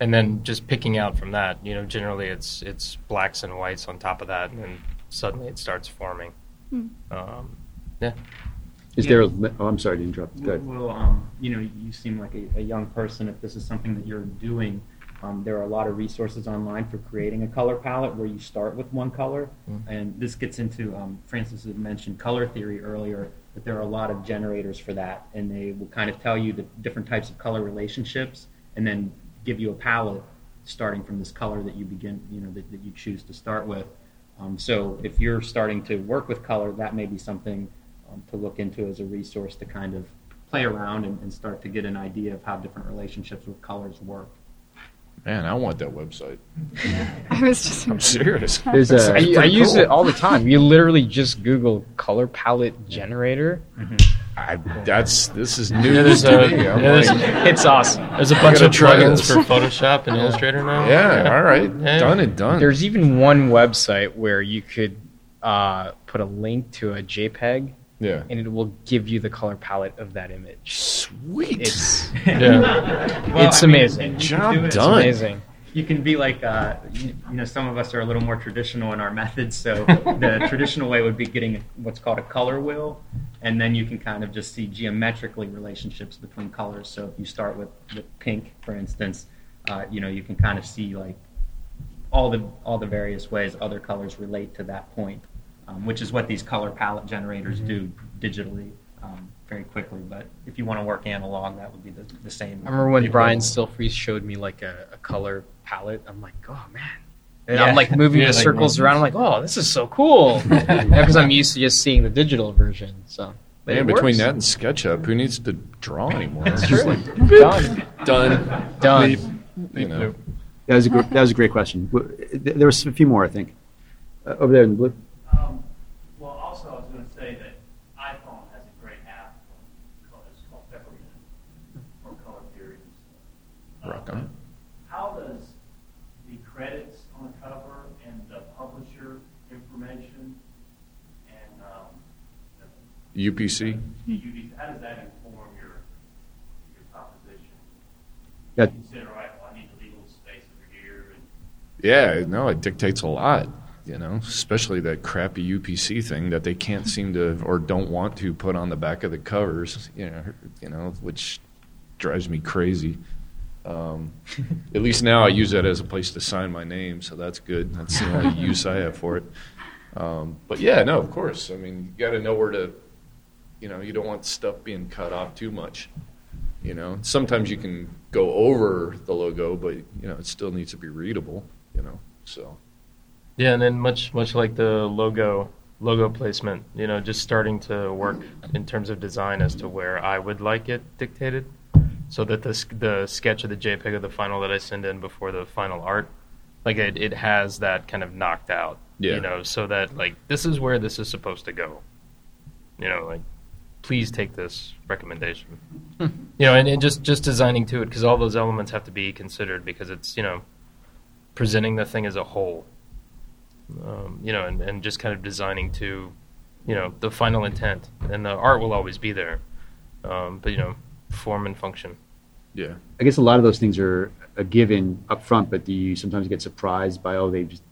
And then just picking out from that. You know, generally it's it's blacks and whites on top of that, and then suddenly it starts forming. Mm. Um, yeah. Is yeah. there? A li- oh, I'm sorry to interrupt. Go ahead. Well, um, you know, you seem like a, a young person. If this is something that you're doing, um, there are a lot of resources online for creating a color palette where you start with one color. Mm-hmm. And this gets into, um, Francis had mentioned color theory earlier, but there are a lot of generators for that. And they will kind of tell you the different types of color relationships and then give you a palette starting from this color that you begin, you know, that, that you choose to start with. Um, so if you're starting to work with color, that may be something um, to look into as a resource to kind of play around and, and start to get an idea of how different relationships with colors work. Man, I want that website. I was just I'm serious. There's a, I, I use cool. it all the time. You literally just Google color palette generator. Mm-hmm. I, that's this is new. Yeah, there's a, yeah, there's, like, it's awesome. There's a bunch of plugins for Photoshop and Illustrator now. Yeah, yeah. all right, yeah. done and done. There's even one website where you could uh, put a link to a JPEG. Yeah, and it will give you the color palette of that image. Sweet, it's, yeah. well, it's I mean, amazing. Job do it. Done. It's amazing. You can be like, uh, you, you know, some of us are a little more traditional in our methods. So the traditional way would be getting what's called a color wheel, and then you can kind of just see geometrically relationships between colors. So if you start with, with pink, for instance, uh, you know, you can kind of see like all the all the various ways other colors relate to that point. Um, which is what these color palette generators mm-hmm. do digitally um, very quickly. But if you want to work analog, that would be the, the same. I remember when Brian Stilfries showed me like a, a color palette. I'm like, oh, man. And yeah. I'm like moving yeah, the like circles around. I'm like, oh, this is so cool. Because yeah, I'm used to just seeing the digital version. So, yeah, between that and SketchUp, who needs to draw anymore? It's just like, done. Done. Done. Leap. You know. That was a gr- that was a great question. There was a few more, I think. Uh, over there in the blue. Um, well, also I was going to say that iPhone has a great app. It's called Peppermint from Color Theory. Uh, Rock on. How does the credits on the cover and the publisher information and um, the U P C? U P C. How does that inform your your composition? Yeah. You consider, right, well, I need the legal space over here. And- yeah, no, it dictates a lot, you know, especially that crappy U P C thing that they can't seem to or don't want to put on the back of the covers, you know, you know, which drives me crazy. Um, at least now I use that as a place to sign my name, so that's good. That's the only use I have for it. Um, but yeah, no, of course. I mean, you got to know where to, you know, you don't want stuff being cut off too much. You know, sometimes you can go over the logo, but, you know, it still needs to be readable, you know, so. Yeah, and then much much like the logo logo placement, you know, just starting to work in terms of design as to where I would like it dictated. So that the the sketch of the JPEG of the final that I send in before the final art, like it, it has that kind of knocked out, yeah. You know, so that like this is where this is supposed to go, you know, like please take this recommendation, you know, and, and just just designing to it because all those elements have to be considered because it's, you know, presenting the thing as a whole, um, you know, and, and just kind of designing to, you know, the final intent and the art will always be there, um, but you know. Form and function. Yeah. I guess a lot of those things are a given up front, but do you sometimes get surprised by, oh, they've just,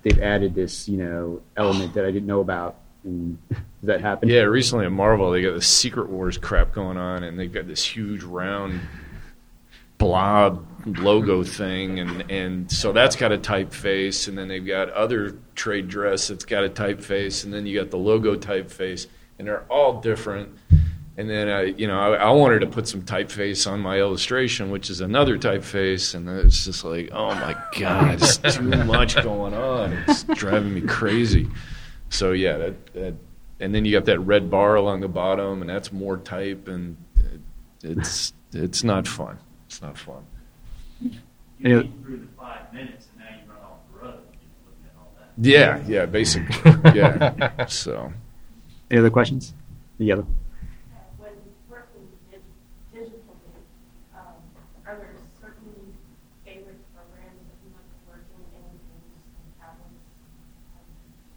they've added this, you know, element that I didn't know about? And does that happen? Yeah, recently at Marvel, they got this Secret Wars crap going on, and they've got this huge round blob logo thing, and, and so that's got a typeface, and then they've got other trade dress that's got a typeface, and then you got the logo typeface, and they're all different. And then I, you know, I, I wanted to put some typeface on my illustration, which is another typeface, and it's just like, oh my god, it's too much going on. It's driving me crazy. So yeah, that, that, and then you got that red bar along the bottom, and that's more type, and it, it's it's not fun. It's not fun. You went through the five minutes, and now you run off the road. You're looking at all that. Yeah, yeah, basically, yeah. So, any other questions? The other.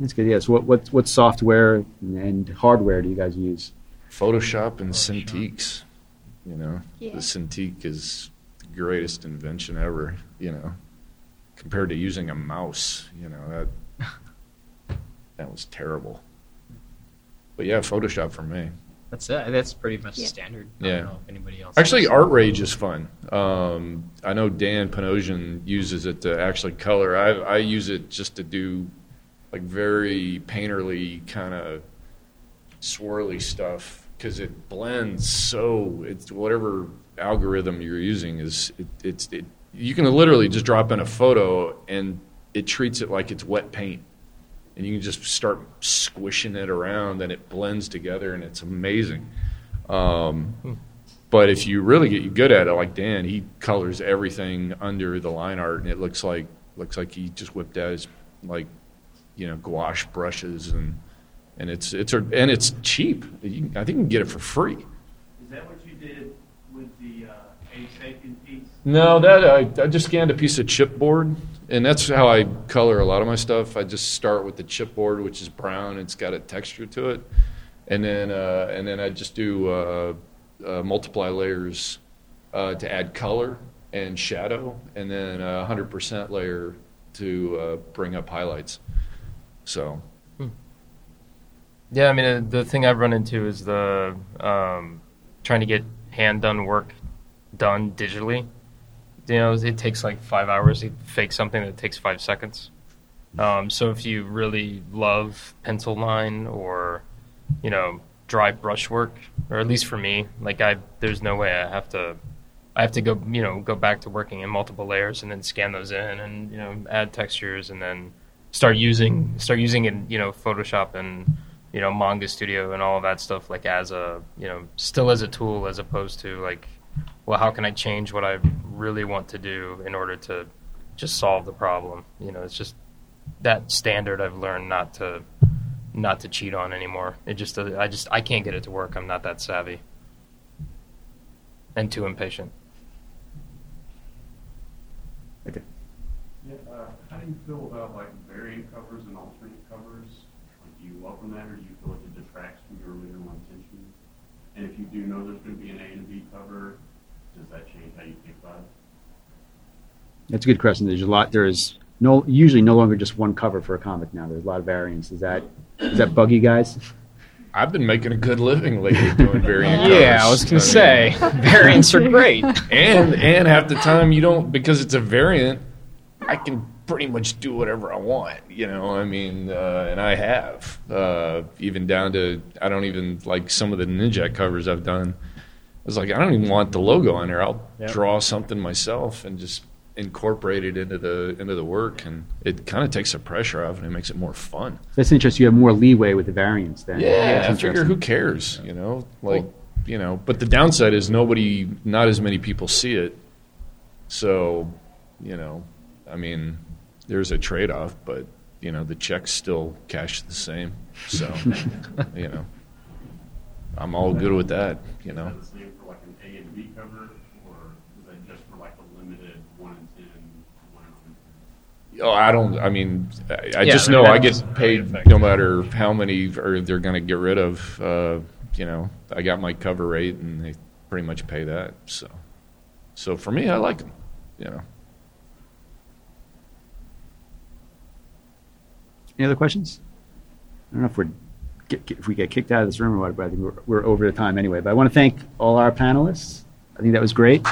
That's good, yeah. So what, what, what software and hardware do you guys use? Photoshop and Photoshop. Cintiqs, you know. Yeah. The Cintiq is the greatest invention ever, you know, compared to using a mouse, you know. That that was terrible. But, yeah, Photoshop for me. That's it. That's pretty much the yeah. standard. I yeah. don't know if anybody else actually, Art Rage is fun. Um, I know Dan Panosian uses it to actually color. I I use it just to do – like very painterly kind of swirly stuff because it blends so it's whatever algorithm you're using is it, it's it you can literally just drop in a photo and it treats it like it's wet paint and you can just start squishing it around and it blends together and it's amazing. Um, hmm. But if you really get good at it, like Dan, he colors everything under the line art and it looks like looks like he just whipped out his like. You know, gouache brushes and and it's it's and it's cheap. You, I think you can get it for free. Is that what you did with the uh, A-Sapien piece? No, that I, I just scanned a piece of chipboard, and that's how I color a lot of my stuff. I just start with the chipboard, which is brown. It's got a texture to it, and then uh, and then I just do uh, uh, multiply layers uh, to add color and shadow, and then a hundred percent layer to uh, bring up highlights. So, hmm. yeah, I mean, uh, the thing I've run into is the um, trying to get hand-done work done digitally. You know, it takes like five hours to fake something that takes five seconds. Um, so if you really love pencil line or, you know, dry brush work, or at least for me, like I, there's no way I have to, I have to go, you know, go back to working in multiple layers and then scan those in and, you know, add textures and then. Start using start using in you know Photoshop and you know Manga Studio and all of that stuff like as a you know still as a tool as opposed to like well how can I change what I really want to do in order to just solve the problem you know it's just that standard I've learned not to not to cheat on anymore it just I just I can't get it to work I'm not that savvy and too impatient. Okay. Yeah, uh, how do you feel about like variant covers and alternate covers? Like, do you welcome that, or do you feel like it just tracks from your original intention? And if you do know there's going to be an A and B cover, does that change how you think about it? That's a good question. There's a lot. There is no usually no longer just one cover for a comic now. There's a lot of variants. Is that is that buggy, guys? I've been making a good living lately doing variant covers. Yeah, I was going to say, variants are great. And and half the time you don't, because it's a variant, I can pretty much do whatever I want, you know, I mean, uh, and I have, uh, even down to, I don't even, like some of the Ninja covers I've done, I was like, I don't even want the logo on there. I'll yep. draw something myself and just incorporate it into the into the work, and it kind of takes the pressure off, and it makes it more fun. That's interesting. You have more leeway with the variants then. Yeah, I figure who cares, you know? Like, cool. you know. But the downside is nobody, not as many people see it. So, you know, I mean, there's a trade-off, but you know, the check's still cashed the same. So, you know, I'm all good with that. You know. Is that the same for like an A and B cover, or is that just for like a limited one? Oh, I don't, I mean, I, I yeah, just know I get paid no matter how many or they're going to get rid of. Uh, you know, I got my cover rate, and they pretty much pay that. So so for me, I like them, you know. Any other questions? I don't know if, we're, get, get, if we get kicked out of this room or what, but I think we're, we're over the time anyway. But I want to thank all our panelists. I think that was great.